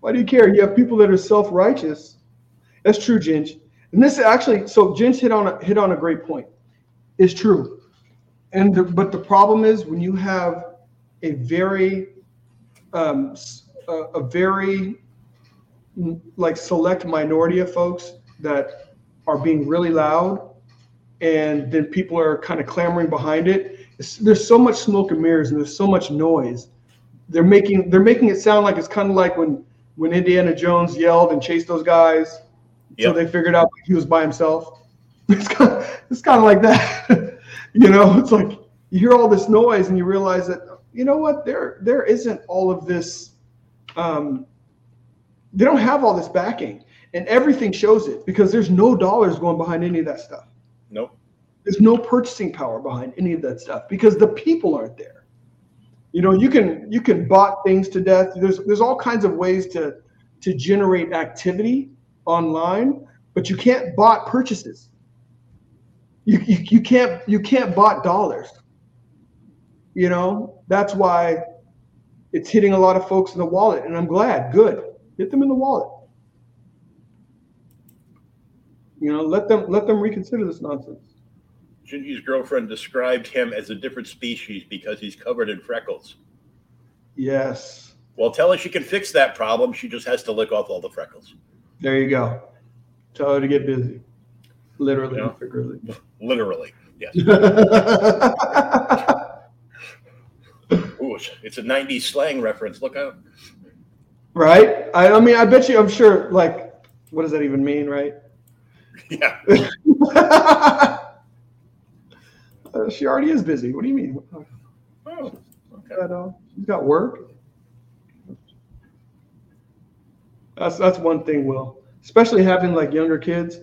why do you care? You have people that are self-righteous. That's true, Ginge. And this actually, so Ginge hit on a, hit on a great point. It's true. And the, but the problem is when you have a very... Um, a, a very like select minority of folks that are being really loud, and then people are kind of clamoring behind it. It's, there's so much smoke and mirrors, and there's so much noise. They're making they're making it sound like it's kind of like when when Indiana Jones yelled and chased those guys, yep. So they figured out he was by himself. It's kind of, it's kind of like that, you know. It's like you hear all this noise, and you realize that. You know what? There, there isn't all of this. Um, they don't have all this backing, And everything shows it because there's no dollars going behind any of that stuff. Nope. There's no purchasing power behind any of that stuff because the people aren't there. You know, you can you can bot things to death. There's there's all kinds of ways to to generate activity online, but you can't bot purchases. You, you you can't you can't bot dollars. You know, that's why it's hitting a lot of folks in the wallet, and I'm glad. Good. Hit them in the wallet. You know, let them let them reconsider this nonsense. Junji's girlfriend described him as a different species because he's covered in freckles. Yes. Well, tell her she can fix that problem. She just has to lick off all the freckles. There you go. Tell her to get busy. Literally. Yeah. Figuratively. Literally, yes. Ooh, it's a nineties slang reference. Look out. Right? I, I mean, I bet you, I'm sure, like, what does that even mean, right? Yeah. Uh, she already is busy. What do you mean? Oh, okay. But, uh, she's got work. That's that's one thing, Will. Especially having like younger kids.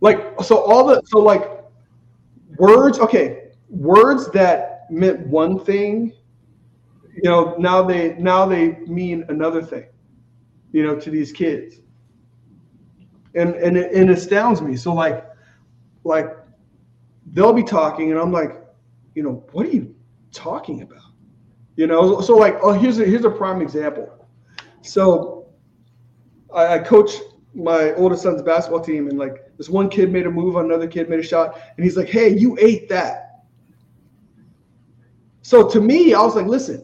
Like so, all the so like words. Okay, words that meant one thing. You know, now they now they mean another thing. You know, to these kids. And and it, and it astounds me. So like, like. They'll be talking, and I'm like, you know, what are you talking about? You know, so like, oh, here's a here's a prime example. So I, I coach my oldest son's basketball team, and like this one kid made a move on another kid, made a shot, and he's like, hey, you ate that. So to me, I was like, listen,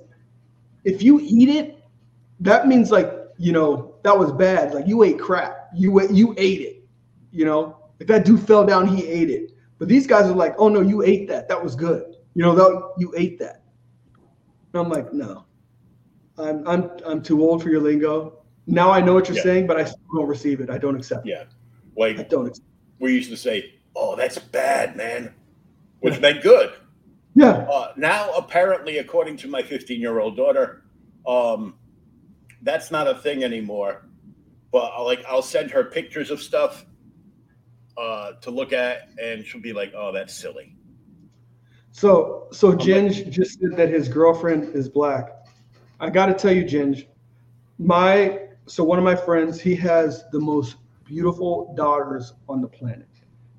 if you eat it, that means like, you know, that was bad. Like you ate crap. You you ate it. You know, if that dude fell down, he ate it. But these guys are like, oh, no, you ate that. That was good. You know, that, you ate that. And I'm like, no, I'm I'm I'm too old for your lingo. Now I know what you're yeah. saying, but I still don't receive it. I don't accept yeah. it. Yeah. Like, I don't accept it. We used to say, oh, that's bad, man, which yeah. meant good. Yeah. Uh, now, apparently, according to my fifteen-year-old daughter, um, that's not a thing anymore. But, like, I'll send her pictures of stuff uh to look at, and she'll be like, oh, that's silly. So so Ginge just said that his girlfriend is black. I gotta tell you, Ginge, my so one of my friends, he has the most beautiful daughters on the planet,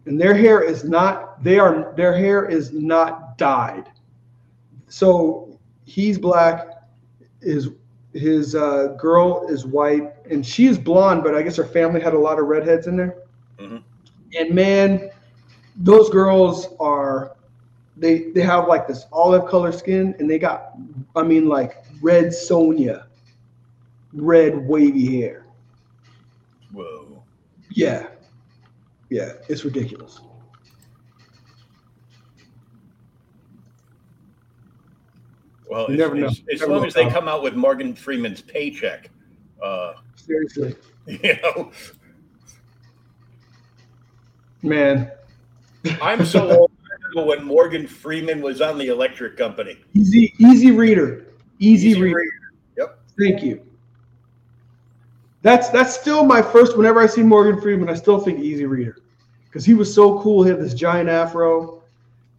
and their hair is not they are their hair is not dyed. So he's black, is his uh girl is white, and she is blonde, but I guess her family had a lot of redheads in there. Mm-hmm. And man, those girls are, they they have like this olive color skin, and they got, I mean, like red Sonia, red wavy hair. Whoa. Yeah. Yeah, it's ridiculous. Well, you never know. As long as they come out with Morgan Freeman's paycheck. Uh, Seriously. You know? Man, I'm so old when Morgan Freeman was on the electric company. Easy, easy reader, easy, easy reader. reader. Yep. Thank you. That's that's still my first. Whenever I see Morgan Freeman, I still think Easy Reader, because he was so cool. He had this giant afro,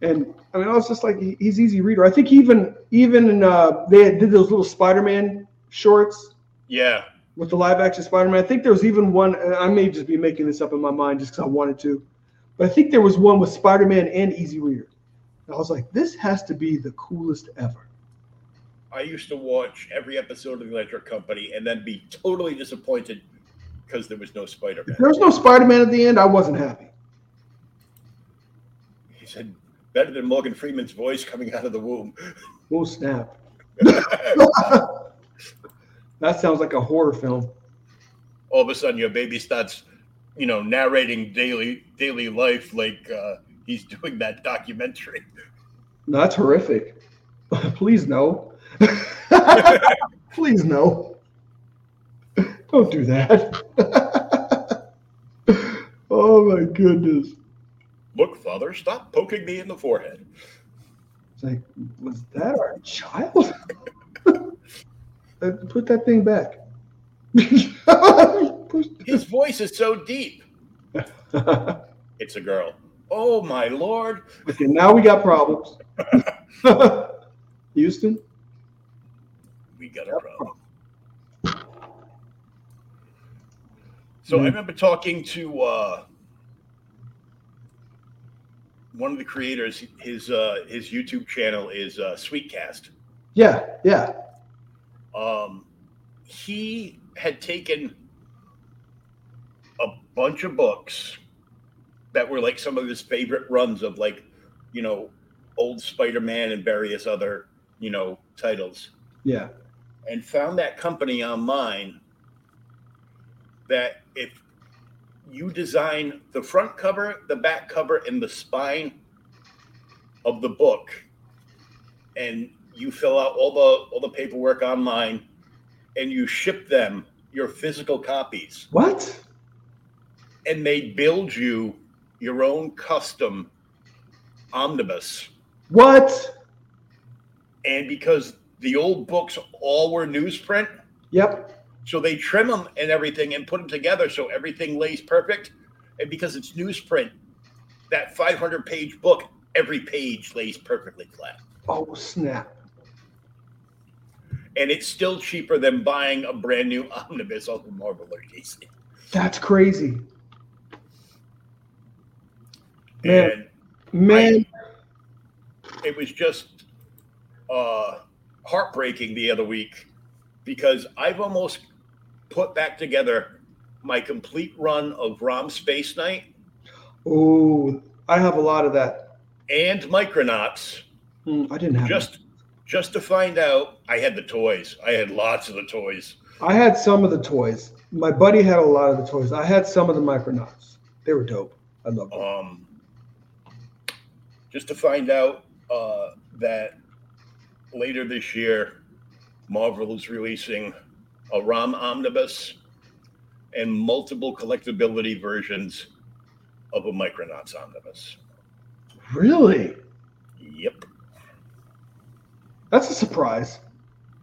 and I mean, I was just like, he's Easy Reader. I think even even in, uh, they had, did those little Spider-Man shorts. Yeah. With the live action Spider-Man, I think there was even one. I may just be making this up in my mind just because I wanted to. But I think there was one with Spider-Man and Easy Reader. And I was like, this has to be the coolest ever. I used to watch every episode of The Electric Company and then be totally disappointed because there was no Spider-Man. If there was no Spider-Man at the end, I wasn't happy. He said, better than Morgan Freeman's voice coming out of the womb. Oh, snap. That sounds like a horror film. All of a sudden, your baby starts... you know, narrating daily daily life like uh, he's doing that documentary. No, that's horrific. Please no. Please no. Don't do that. Oh my goodness. Look, Father, stop poking me in the forehead. It's like, was that our child? Put that thing back. Push His voice is so deep. It's a girl. Oh, my Lord. Okay, now we got problems. Houston? We got a problem. So mm-hmm. I remember talking to uh, one of the creators. His uh, his YouTube channel is uh, Sweetcast. Yeah, yeah. Um, he had taken a bunch of books that were like some of his favorite runs of, like, you know, old Spider-Man and various other, you know, titles. Yeah. And found that company online that if you design the front cover, the back cover, and the spine of the book, and you fill out all the all the paperwork online, and you ship them your physical copies. What? And they build you your own custom omnibus. What? And because the old books all were newsprint. Yep. So they trim them and everything and put them together so everything lays perfect. And because it's newsprint, that five hundred page book, every page lays perfectly flat. Oh, snap. And it's still cheaper than buying a brand new omnibus off of Marvel or D C. That's crazy. Man, and man, I, it was just uh, heartbreaking the other week because I've almost put back together my complete run of ROM Space Knight. Oh, I have a lot of that. And Micronauts. Mm, I didn't have just that. Just to find out, I had the toys. I had lots of the toys. I had some of the toys. My buddy had a lot of the toys. I had some of the Micronauts. They were dope. I love them. Um, Just to find out uh, that later this year, Marvel is releasing a ROM omnibus and multiple collectability versions of a Micronauts omnibus. Really? Yep. That's a surprise.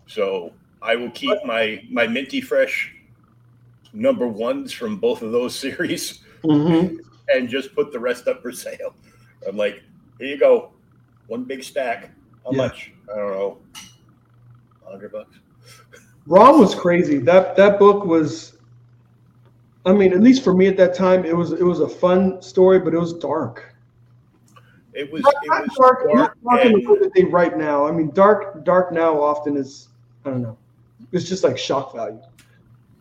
So I will keep but, my, my Minty Fresh number ones from both of those series mm-hmm. and just put the rest up for sale. I'm like, here you go. One big stack. How yeah. much? I don't know. a hundred bucks. ROM was crazy. That that book was, I mean, at least for me at that time, it was it was a fun story, but it was dark. It was not, it not was dark, dark not dark and, in the way that they write now. I mean, dark dark now often is, I don't know. It's just like shock value.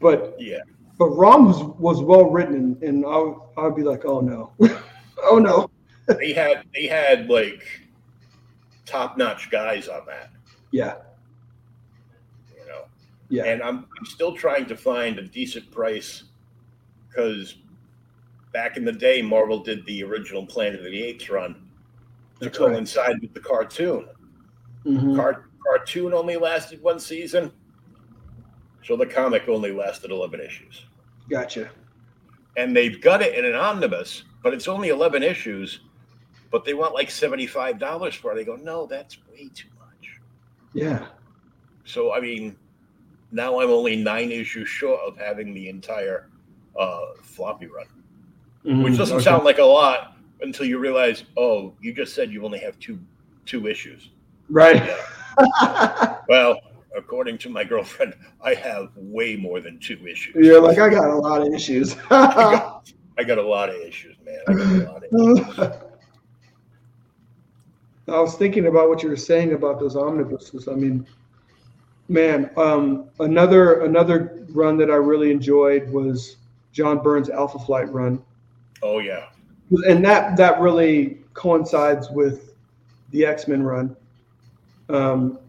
But yeah. But ROM was, was well written, and I would, I would be like, oh no. oh no. They had they had like top-notch guys on that. Yeah. You know. Yeah. And I'm I'm still trying to find a decent price because back in the day Marvel did the original Planet of the Apes run to That's coincide right. with the cartoon. Mm-hmm. Car- cartoon only lasted one season. So the comic only lasted eleven issues. Gotcha. And they've got it in an omnibus, but it's only eleven issues. But they want like seventy-five dollars for it. They go, no, that's way too much. Yeah. So, I mean, now I'm only nine issues short of having the entire uh, floppy run, mm, which doesn't okay. sound like a lot until you realize, oh, you just said you only have two two issues. Right. Yeah. Well, according to my girlfriend, I have way more than two issues. You're like, I got a lot of issues. I, got, I got a lot of issues, man. I got a lot of issues. I was thinking about what you were saying about those omnibuses. I mean, man, um, another another run that I really enjoyed was John Byrne's Alpha Flight run. Oh, yeah. And that, that really coincides with the X-Men run. Um,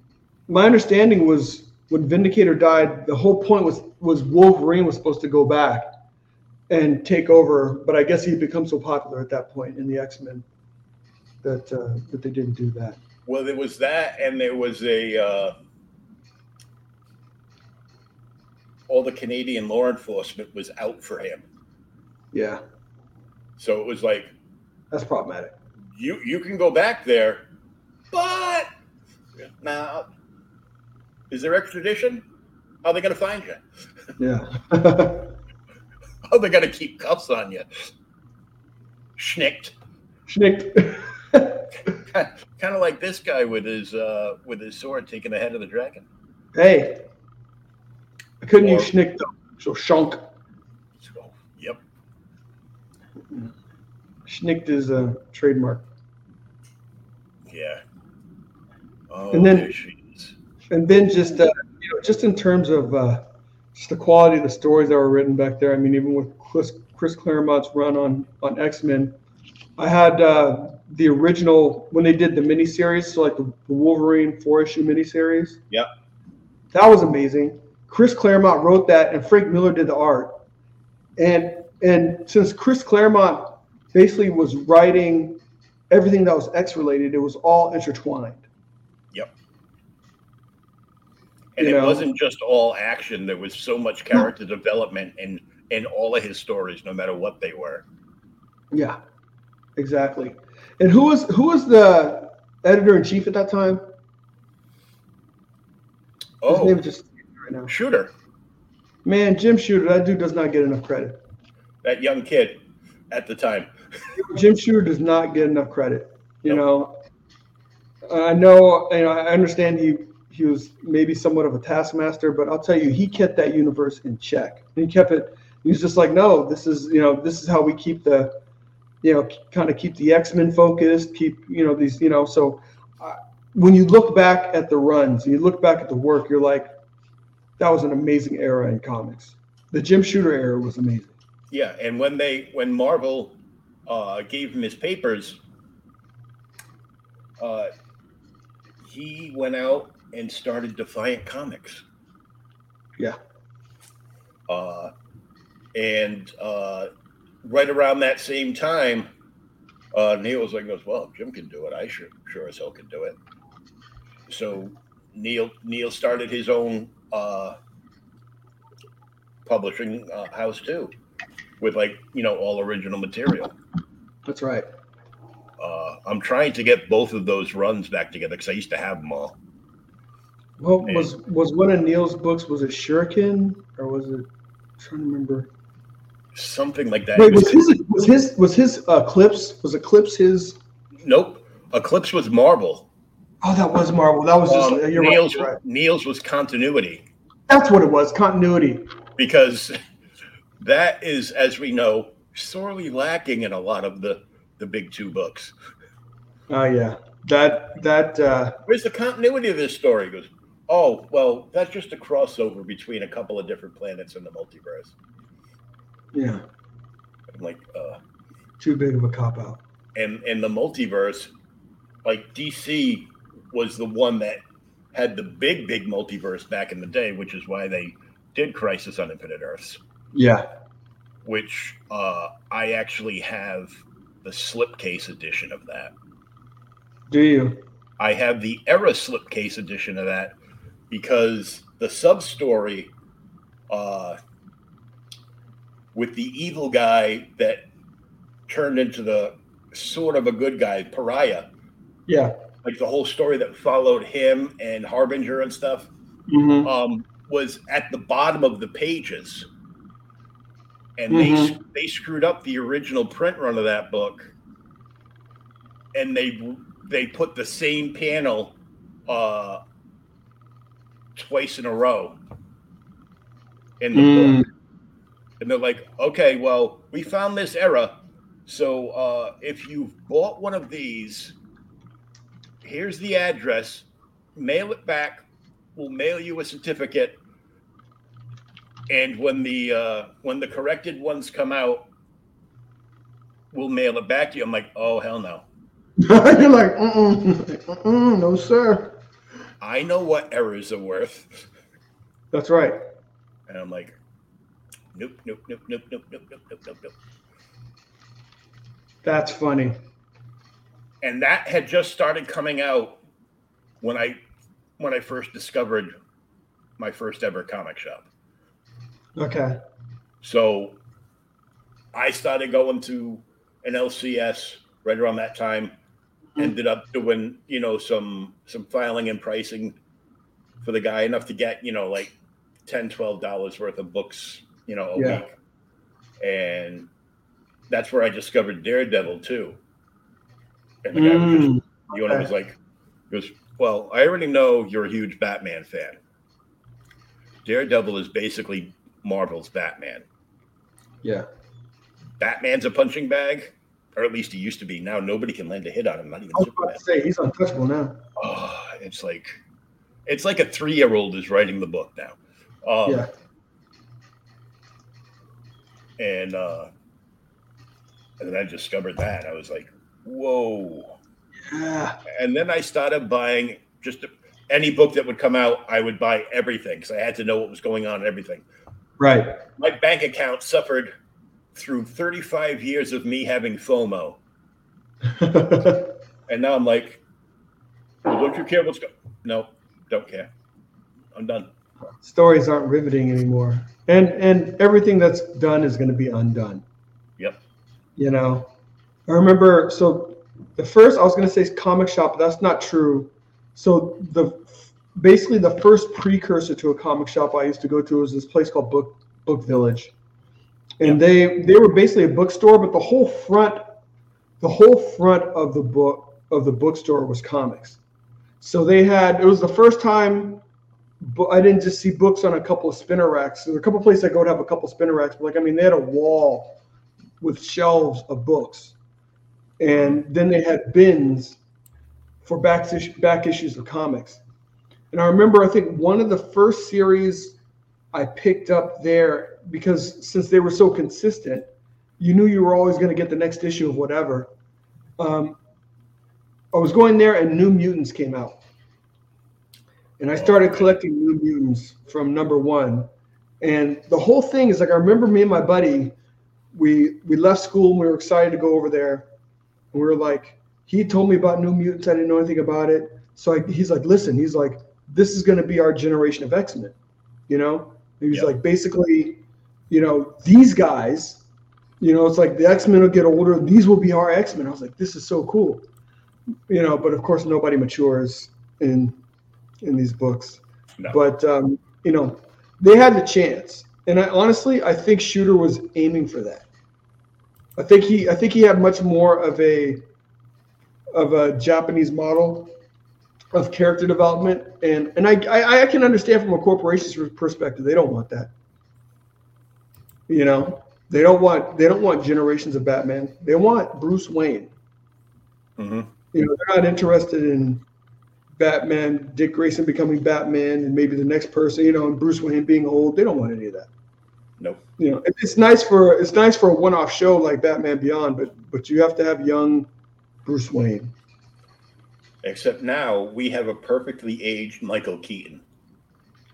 my understanding was when Vindicator died, the whole point was, was Wolverine was supposed to go back and take over, but I guess he'd become so popular at that point in the X-Men that uh, that they didn't do that. Well, there was that, and there was a uh, all the Canadian law enforcement was out for him. Yeah. So it was like that's problematic. You you can go back there, but now is there extradition? How are they going to find you? Yeah. how they're going to keep cuffs on you. Schnicked. Schnicked. Kind of like this guy with his uh, with his sword taking the head of the dragon. Hey. I couldn't or, use schnick, though. So shonk. So, yep. Schnicked is a trademark. Yeah. Oh, and then, there she is. And then just, uh, you know, just in terms of uh, just the quality of the stories that were written back there, I mean, even with Chris, Chris Claremont's run on, on X-Men, I had uh, the original, when they did the miniseries, so like the, the Wolverine four-issue miniseries. Yep. That was amazing. Chris Claremont wrote that, and Frank Miller did the art. And and since Chris Claremont basically was writing everything that was X-related, it was all intertwined. Yep. And you it know? wasn't just all action. There was so much character development in, in all of his stories, no matter what they were. Yeah, exactly. And who was, who was the editor-in-chief at that time? Oh. His name just... Right now. Shooter. Man, Jim Shooter, that dude does not get enough credit. That young kid at the time. Jim Shooter does not get enough credit. You nope. know, I know, you know, I understand he, he was maybe somewhat of a taskmaster, but I'll tell you, he kept that universe in check. He kept it, he was just like, no, this is, you know, this is how we keep the, you know, kind of keep the X-Men focused, keep, you know, these, you know, so uh, when you look back at the runs, you look back at the work, you're like, that was an amazing era in comics. The Jim Shooter era was amazing. Yeah, and when they when Marvel uh, gave him his papers, uh, he went out and started Defiant Comics. Yeah. Uh, and uh, right around that same time, uh, Neil was like, "Goes well, if Jim can do it. I sure sure as hell can do it." So Neil Neil started his own. Uh, publishing uh, house too, with like you know all original material. That's right. Uh, I'm trying to get both of those runs back together because I used to have them all. Well, and was was one of Neil's books was it Shuriken or was it? I'm trying to remember. Something like that. Wait, was, was his was his was his uh, Eclipse? Was Eclipse his? Nope, Eclipse was Marvel. Oh, that was Marvel. That was just um, you're Neil's, right, right. Neil's was Continuity. That's what it was, Continuity. Because that is, as we know, sorely lacking in a lot of the, the big two books. Oh uh, yeah, that that. Uh... Where's the continuity of this story? It goes, oh well, that's just a crossover between a couple of different planets in the multiverse. Yeah. I'm like, uh, too big of a cop out. And and the multiverse, like D C. Was the one that had the big, big multiverse back in the day, which is why they did Crisis on Infinite Earths. Yeah. Which uh, I actually have the slipcase edition of that. Do you? I have the Era slipcase edition of that because the sub-story uh, with the evil guy that turned into the sort of a good guy, Pariah. Yeah. Like the whole story that followed him and Harbinger and stuff mm-hmm. um, was at the bottom of the pages. And mm-hmm. they they screwed up the original print run of that book. And they they put the same panel uh, twice in a row in the mm. book. And they're like, okay, well, we found this era. So uh, if you've bought one of these... Here's the address. Mail it back. We'll mail you a certificate. And when the uh, when the corrected ones come out, we'll mail it back to you. I'm like, oh hell no. You're like, mm-mm, mm-mm, no sir. I know what errors are worth. That's right. And I'm like, nope, nope, nope, nope, nope, nope, nope, nope, nope, nope. That's funny. And that had just started coming out when I when I first discovered my first ever comic shop. Okay. So I started going to an L C S right around that time. Mm-hmm. Ended up doing, you know, some some filing and pricing for the guy enough to get, you know, like ten dollars, twelve dollars worth of books, you know, a yeah. week. and that's where I discovered Daredevil too. And the guy mm, was just, you know, okay. I was like, goes, well, I already know you're a huge Batman fan. Daredevil is basically Marvel's Batman. Yeah. Batman's a punching bag, or at least he used to be. Now nobody can land a hit on him. Not even I was Superman. About to say he's untouchable now. Oh, it's like it's like a three-year-old is writing the book now. Um, yeah. And uh, and then I discovered that. I was like, whoa. Yeah. And then I started buying just any book that would come out. I would buy everything because I had to know what was going on and everything. Right. My bank account suffered through thirty-five years of me having FOMO. And now I'm like, well, don't you care what's going on? No, don't care. I'm done. Stories aren't riveting anymore. And and everything that's done is going to be undone. Yep. You know, I remember, so the first, I was going to say comic shop, but that's not true. So the basically the first precursor to a comic shop I used to go to was this place called Book Book Village. And they, they were basically a bookstore, but the whole front, the whole front of the book of the bookstore was comics. So they had, it was the first time I didn't just see books on a couple of spinner racks. There were a couple of places I go to have a couple of spinner racks, but like, I mean, they had a wall with shelves of books, and then they had bins for back issue, back issues of comics. And I remember, I think one of the first series I picked up there, because since they were so consistent, you knew you were always going to get the next issue of whatever. Um, I was going there and New Mutants came out. And I started collecting New Mutants from number one. And the whole thing is like, I remember me and my buddy, we we left school and we were excited to go over there. And we were like, he told me about New Mutants. I didn't know anything about it. So I, he's like, listen, he's like, this is going to be our generation of X-Men, you know? He was yep. like, basically, you know, these guys, you know, it's like the X-Men will get older. These will be our X-Men. I was like, this is so cool. You know, but of course, nobody matures in in these books. No. But, um, you know, they had the chance. And I honestly, I think Shooter was aiming for that. I think he I think he had much more of a of a Japanese model of character development, and and I, I I can understand from a corporation's perspective, they don't want that. You know, they don't want they don't want generations of Batman. They want Bruce Wayne. Mm-hmm. You know, they're not interested in Batman, Dick Grayson becoming Batman, and maybe the next person. You know, and Bruce Wayne being old. They don't want any of that. Nope. You know, it's nice for it's nice for a one-off show like Batman Beyond, but but you have to have young Bruce Wayne. Except now we have a perfectly aged Michael Keaton.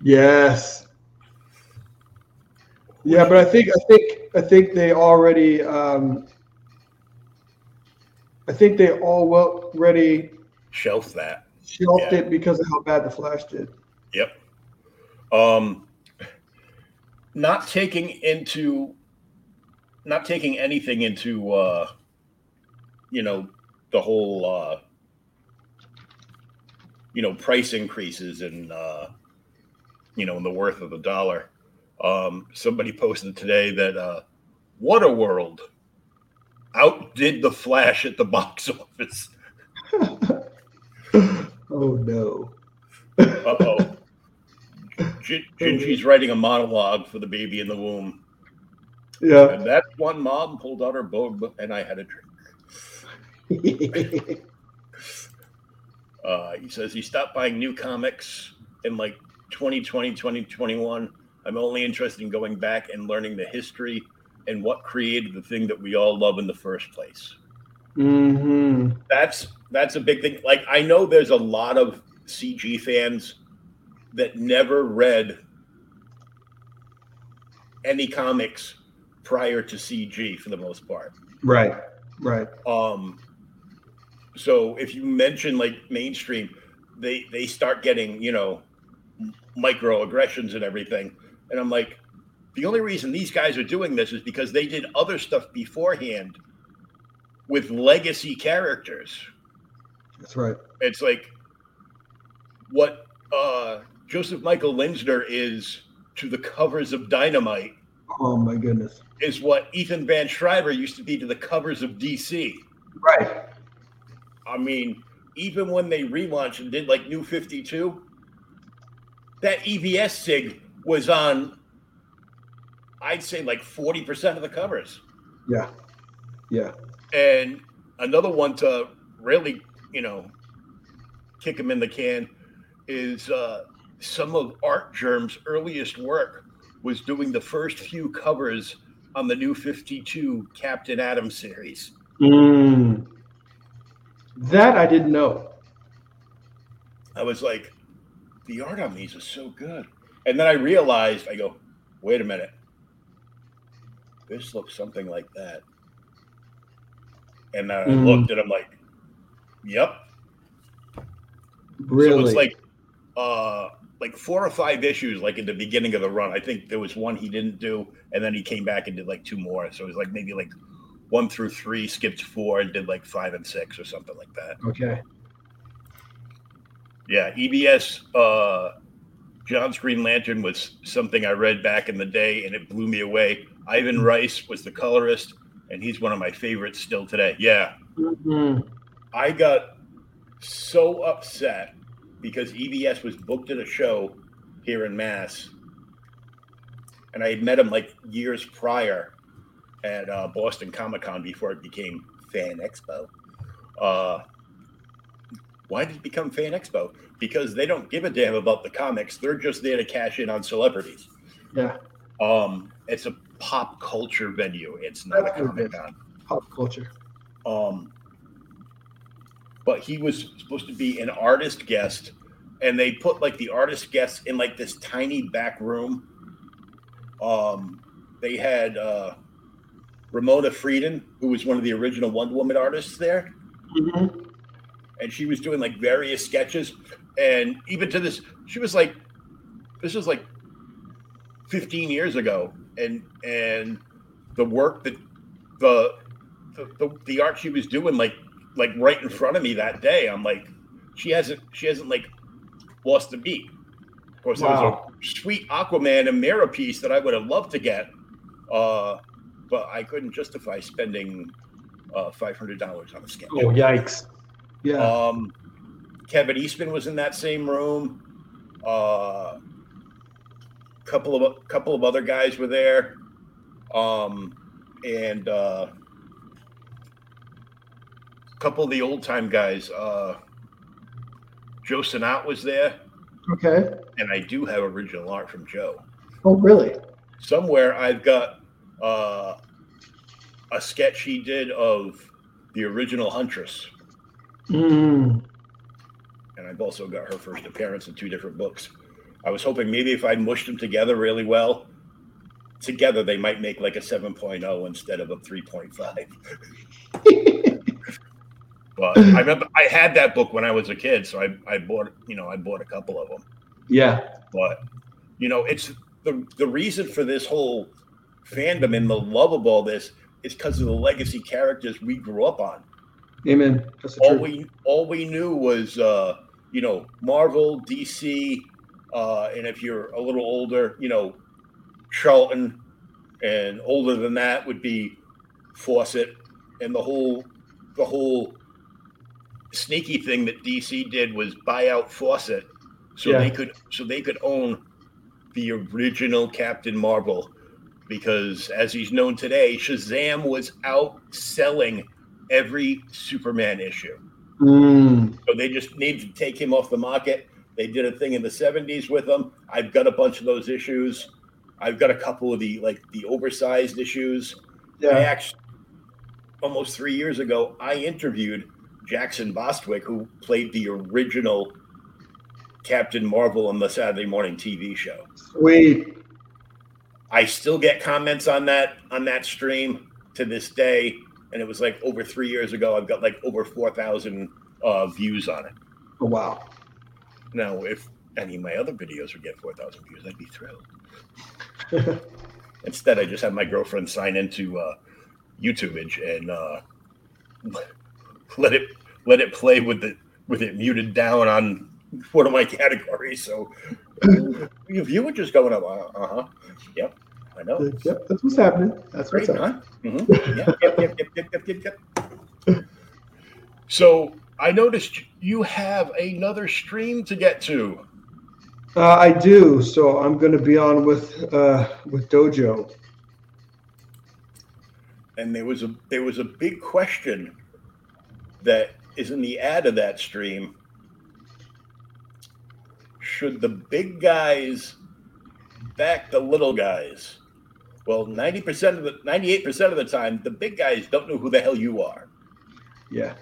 Yes. Yeah, but I think I think I think they already um, I think they all already shelved that. Shelved yeah. it because of how bad the Flash did. Yep. Um, not taking into not taking anything into uh, you know, the whole uh, you know, price increases and, uh, you know, in the worth of the dollar. Um, somebody posted today that uh, Waterworld outdid The Flash at the box office. Oh, no. Uh-oh. J- Gingy's writing a monologue for the baby in the womb. Yeah. And that one mom pulled out her boob and I had a drink. Uh, he says he stopped buying new comics in like twenty twenty, twenty twenty-one. I'm only interested in going back and learning the history and what created the thing that we all love in the first place. Mm-hmm. That's that's a big thing. Like, I know there's a lot of C G fans that never read any comics prior to C G for the most part. Right, right. Um. So if you mention like mainstream, they, they start getting, you know, microaggressions and everything. And I'm like, the only reason these guys are doing this is because they did other stuff beforehand with legacy characters. That's right. It's like what uh, Joseph Michael Linsner is to the covers of Dynamite Oh my goodness! Is what Ethan Van Sciver used to be to the covers of D C. Right. I mean, even when they relaunched and did like New fifty-two, that E V S sig was on, I'd say, like forty percent of the covers. Yeah. Yeah. And another one to really, you know, kick him in the can is uh, some of Art Germ's earliest work was doing the first few covers on the New fifty-two Captain Atom series. Mm. That I didn't know. I was like, the art on these is so good. And then I realized, I go, wait a minute. This looks something like that. And then mm. I looked and I'm like, yep. Really? So it's like, uh, like four or five issues, like at the beginning of the run. I think there was one he didn't do, and then he came back and did like two more. So it was like maybe like one through three, skipped four, and did like five and six or something like that. Okay. Yeah, E B S, uh, John's Green Lantern was something I read back in the day, and it blew me away. Ivan Rice was the colorist, and he's one of my favorites still today. Yeah. Mm-hmm. I got so upset because E B S was booked at a show here in Mass, and I had met him like years prior at uh, Boston Comic-Con before it became Fan Expo. Uh, why did it become Fan Expo? Because they don't give a damn about the comics. They're just there to cash in on celebrities. Yeah. Um, it's a pop culture venue. It's not a Comic-Con. Pop culture. Um, but he was supposed to be an artist guest, and they put like the artist guests in like this tiny back room. Um, they had uh, Ramona Frieden, who was one of the original Wonder Woman artists there. Mm-hmm. And she was doing like various sketches. And even to this, she was like, this was like fifteen years ago. And and the work that the the, the the art she was doing, like like right in front of me that day, I'm like, she hasn't she hasn't like lost the beat. Of course, wow. There was a sweet Aquaman and Mera piece that I would have loved to get, uh, but I couldn't justify spending uh, five hundred dollars on a sketch. Oh yikes! Yeah. Um, Kevin Eastman was in that same room. Uh, couple of couple of other guys were there, um, and a uh, couple of the old time guys. Uh, Joe Sinnott was there. Okay. And I do have original art from Joe. Oh, really? Somewhere I've got uh, a sketch he did of the original Huntress. Mm. And I've also got her first appearance in two different books. I was hoping maybe if I mushed them together really well, together they might make like a seven point oh instead of a three point five. But I remember I had that book when I was a kid, so I, I bought, you know, I bought a couple of them. Yeah. But, you know, it's the, the reason for this whole fandom and the love of all this is because of the legacy characters we grew up on. Amen. That's all truth. we all we knew was, uh, you know, Marvel, D C, Uh, and if you're a little older, you know, Charlton, and older than that would be Fawcett, and the whole the whole sneaky thing that D C did was buy out Fawcett, so yeah. they could so they could own the original Captain Marvel, because as he's known today, Shazam was outselling every Superman issue. Mm. So they just needed to take him off the market. They did a thing in the seventies with them. I've got a bunch of those issues. I've got a couple of the like the oversized issues. Yeah. I actually, almost three years ago, I interviewed Jackson Bostwick, who played the original Captain Marvel on the Saturday morning T V show. Sweet. I still get comments on that on that stream to this day, and it was like over three years ago. I've got like over four thousand uh, views on it. Oh wow. Now, if any of my other videos would get four thousand views, I'd be thrilled. Instead, I just have my girlfriend sign into uh, YouTubeage and uh, let it let it play with it with it muted down on one of my categories. So your viewerage is going up. Uh huh. Yep. I know. Yep, that's what's happening. That's Great, what's happening. Huh? Mm-hmm. Yep, yep, yep, yep, yep, yep, yep, yep. So I noticed you have another stream to get to. Uh, I do. So I'm going to be on with uh, with Dojo. And there was a there was a big question that is in the ad of that stream. Should the big guys back the little guys? Well, ninety percent of the ninety-eight percent of the time, the big guys don't know who the hell you are. Yeah.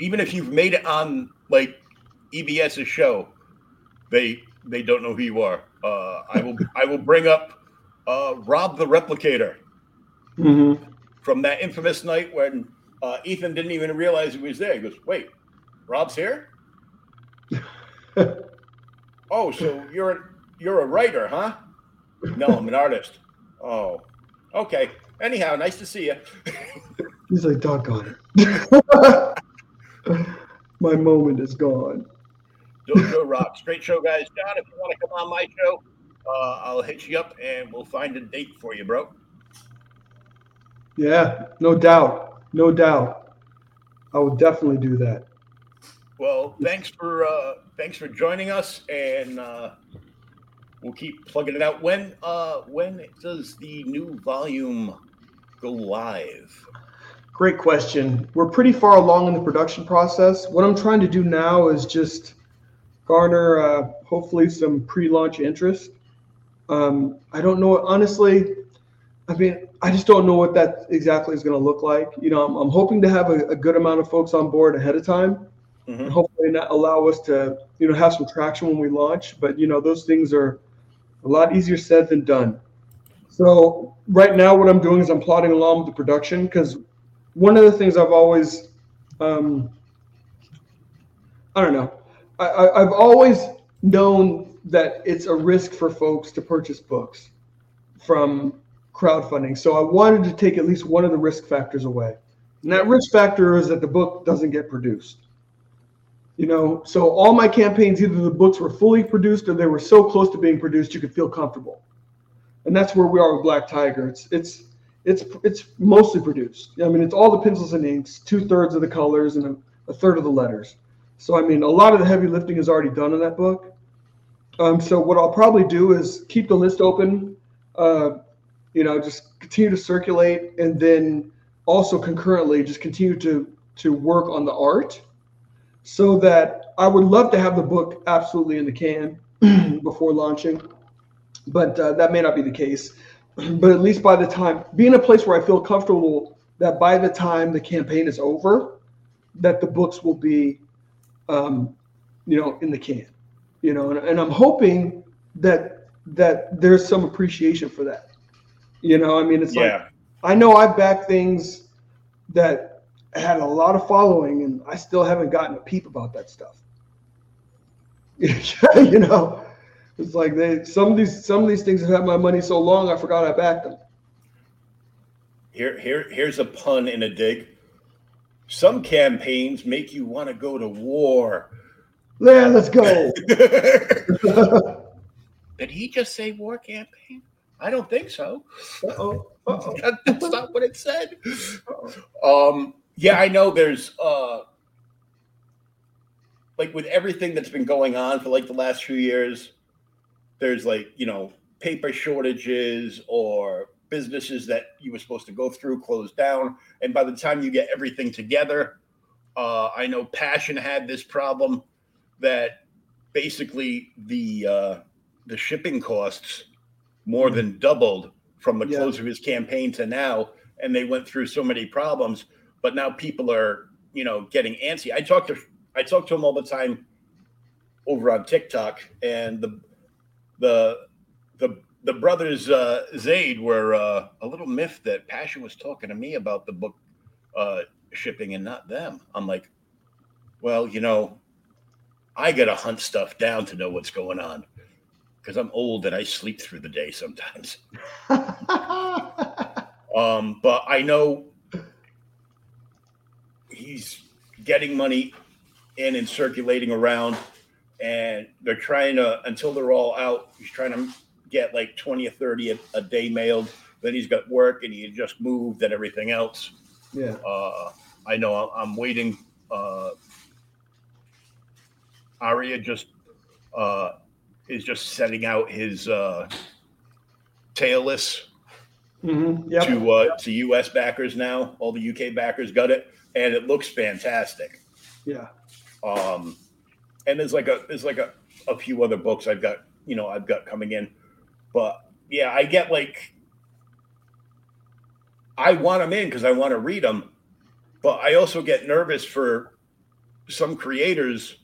Even if you've made it on like E B S's show, they they don't know who you are. Uh, I will I will bring up uh, Rob the Replicator. Mm-hmm. From that infamous night when uh, Ethan didn't even realize he was there. He goes, wait, Rob's here? Oh, so you're you're a writer, huh? No, I'm an artist. Oh, okay. Anyhow, nice to see you. He's like, doggone it. My moment is gone. Dojo Rob. Straight show, guys. John, if you want to come on my show, uh, I'll hit you up and we'll find a date for you, bro. Yeah, no doubt. No doubt. I will definitely do that. Well, thanks for uh, thanks for joining us, and uh, we'll keep plugging it out. When uh, when does the new volume go live? Great question. We're pretty far along in the production process. What I'm trying to do now is just garner uh, hopefully some pre-launch interest. Um, I don't know, honestly. I mean, I just don't know what that exactly is going to look like. You know, I'm, I'm hoping to have a, a good amount of folks on board ahead of time, mm-hmm. and hopefully not allow us to, you know, have some traction when we launch. But, you know, those things are a lot easier said than done. So right now what I'm doing is I'm plodding along with the production, because one of the things I've always, um, I don't know, I, I, I've always known that it's a risk for folks to purchase books from crowdfunding. So I wanted to take at least one of the risk factors away. And that risk factor is that the book doesn't get produced. You know, so all my campaigns, either the books were fully produced or they were so close to being produced you could feel comfortable. And that's where we are with Black Tiger. It's it's it's it's mostly produced. I mean, it's all the pencils and inks, two-thirds of the colors and a, a third of the letters. So I mean, a lot of the heavy lifting is already done in that book. Um, so what I'll probably do is keep the list open, uh, you know, just continue to circulate, and then also concurrently just continue to, to work on the art, so that I would love to have the book absolutely in the can before launching, but uh, that may not be the case. But at least by the time, be in a place where I feel comfortable that by the time the campaign is over, that the books will be, um, you know, in the can, you know, and, and I'm hoping that, that there's some appreciation for that. You know, I mean, it's yeah. like, I know I've backed things that had a lot of following and I still haven't gotten a peep about that stuff. You know, it's like they, some of these, some of these things have had my money so long, I forgot I backed them. Here, here, here's a pun and a dig. Some campaigns make you want to go to war. Yeah, let's go. Did he just say war campaign? I don't think so. Uh-oh. Uh-oh. That's not what it said. Um, yeah, I know there's, uh, like, with everything that's been going on for, like, the last few years, there's, like, you know, paper shortages or businesses that you were supposed to go through closed down. And by the time you get everything together, uh, I know Passion had this problem that basically the uh, the shipping costs more than doubled from the yeah. close of his campaign to now, and they went through so many problems. But now people are, you know, getting antsy. I talk to I talk to him all the time over on TikTok, and the the the the brothers uh, Zaid were uh, a little miffed that Passion was talking to me about the book uh, shipping and not them. I'm like, well, you know, I gotta hunt stuff down to know what's going on, because I'm old and I sleep through the day sometimes. um, but I know he's getting money in and circulating around, and they're trying to, until they're all out, he's trying to get like twenty or thirty a, a day mailed. Then he's got work and he just moved and everything else. Yeah. Uh, I know I'm waiting. Uh, Aria just uh, is just setting out his uh, tail list mm-hmm. yep. to uh, yep. to U S backers now. All the U K backers got it, and it looks fantastic. Yeah. Um, and there's like a there's like a, a few other books I've got you know I've got coming in, but yeah, I get like I want them in because I want to read them, but I also get nervous for some creators.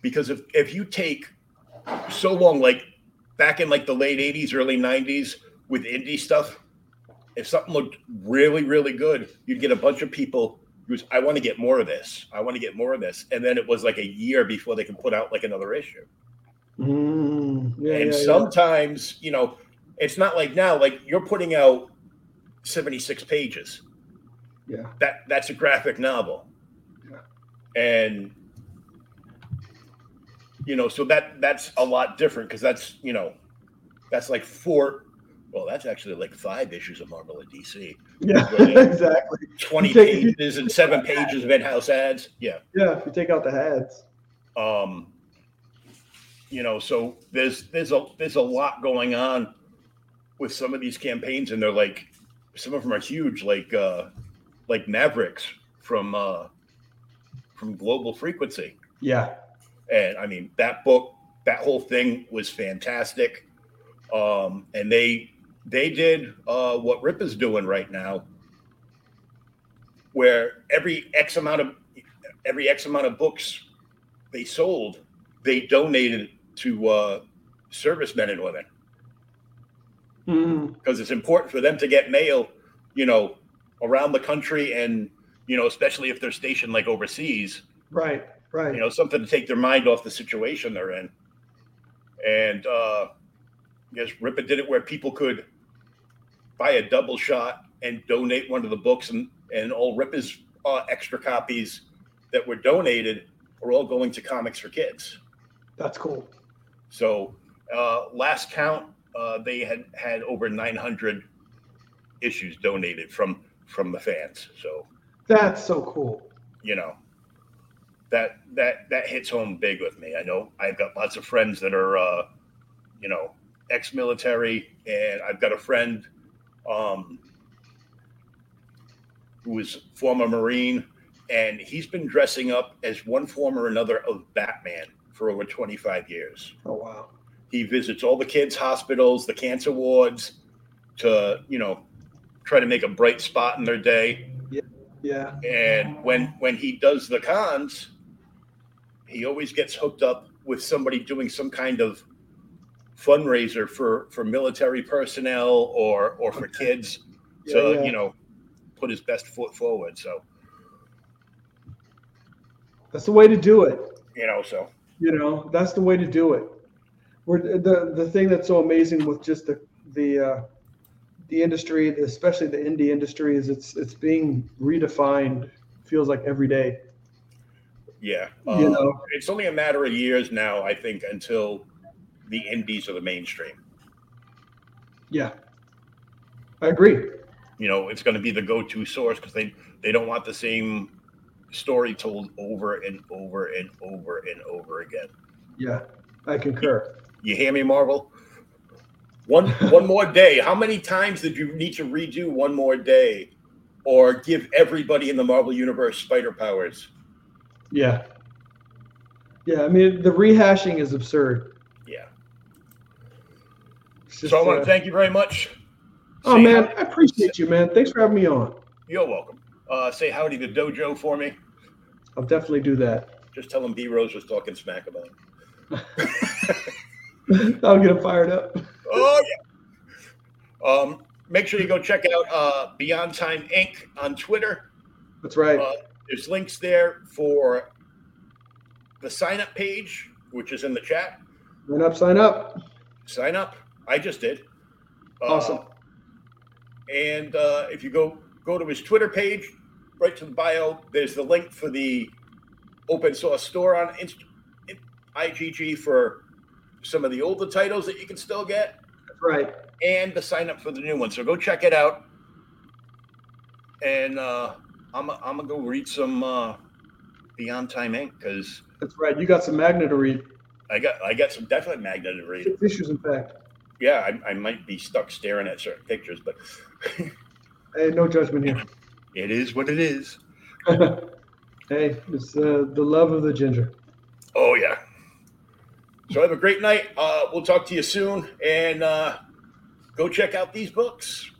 Because if, if you take so long, like back in like the late eighties, early nineties with indie stuff, if something looked really, really good, you'd get a bunch of people who's, I want to get more of this. I want to get more of this. And then it was like a year before they could put out like another issue. Mm, yeah, and yeah, sometimes, yeah. you know, it's not like now, like you're putting out seventy-six pages. Yeah. That that's a graphic novel. Yeah. And you know, so that that's a lot different because that's, you know, that's like four. Well, that's actually like five issues of Marvel at D C. Yeah, exactly. twenty take, pages and seven pages of in-house ads. Yeah. Yeah, if you take out the ads. Um, you know, so there's there's a there's a lot going on with some of these campaigns, and they're like, some of them are huge, like uh, like Mavericks from uh, from Global Frequency. Yeah. And I mean, that book, that whole thing was fantastic. Um, and they they did uh, what Rip is doing right now, where every X amount of every X amount of books they sold, they donated to uh, servicemen and women because mm. it's important for them to get mail, you know, around the country, and you know, especially if they're stationed like overseas, right? Right. You know, something to take their mind off the situation they're in. And uh, I guess Rippa did it where people could buy a double shot and donate one of the books. And, and all Rippa's uh, extra copies that were donated are all going to Comics for Kids. That's cool. So uh, last count, uh, they had had over nine hundred issues donated from from the fans. So that's so cool. You know. That that that hits home big with me. I know I've got lots of friends that are, uh, you know, ex-military, and I've got a friend um, who is former Marine, and he's been dressing up as one form or another of Batman for over twenty-five years. Oh wow! He visits all the kids' hospitals, the cancer wards, to you know, try to make a bright spot in their day. Yeah, yeah. And when when he does the cons, he always gets hooked up with somebody doing some kind of fundraiser for, for military personnel or, or for kids yeah, to, yeah. you know, put his best foot forward. So that's the way to do it. You know, so, you know, that's the way to do it. We're the, the thing that's so amazing with just the, the, uh, the industry, especially the indie industry, is it's, it's being redefined. Feels like every day. Yeah. Um, you know? It's only a matter of years now, I think, until the indies are the mainstream. Yeah. I agree. You know, it's going to be the go-to source because they, they don't want the same story told over and over and over and over again. Yeah, I concur. You, you hear me, Marvel? One one more day. How many times did you need to redo One More Day or give everybody in the Marvel Universe spider powers? Yeah. Yeah, I mean, the rehashing is absurd. Yeah. Just, so I want to uh, thank you very much. Oh, say man, howdy. I appreciate you, man. Thanks for having me on. You're welcome. Uh, say howdy to Dojo for me. I'll definitely do that. Just tell him B-Rose was talking smack about him. I'll get him fired up. Oh, yeah. Um, make sure you go check out uh, Beyond Time Incorporated on Twitter. That's right. Uh, there's links there for the sign-up page, which is in the chat. Sign up, sign up. Sign up. I just did. Awesome. Uh, and uh, if you go, go to his Twitter page, right to the bio, there's the link for the open source store on Inst- I G G for some of the older titles that you can still get. That's right. And the sign up for the new one. So go check it out. And uh, I'm, I'm going to go read some uh, Beyond Time Incorporated. Because that's right. You got some Magna to read. I got I got some definite Magna to read. Six issues, in fact. Yeah, I, I might be stuck staring at certain pictures, but hey, no judgment here. It is what it is. Hey, it's uh, the love of the ginger. Oh, yeah. So have a great night. Uh, we'll talk to you soon. And uh, go check out these books.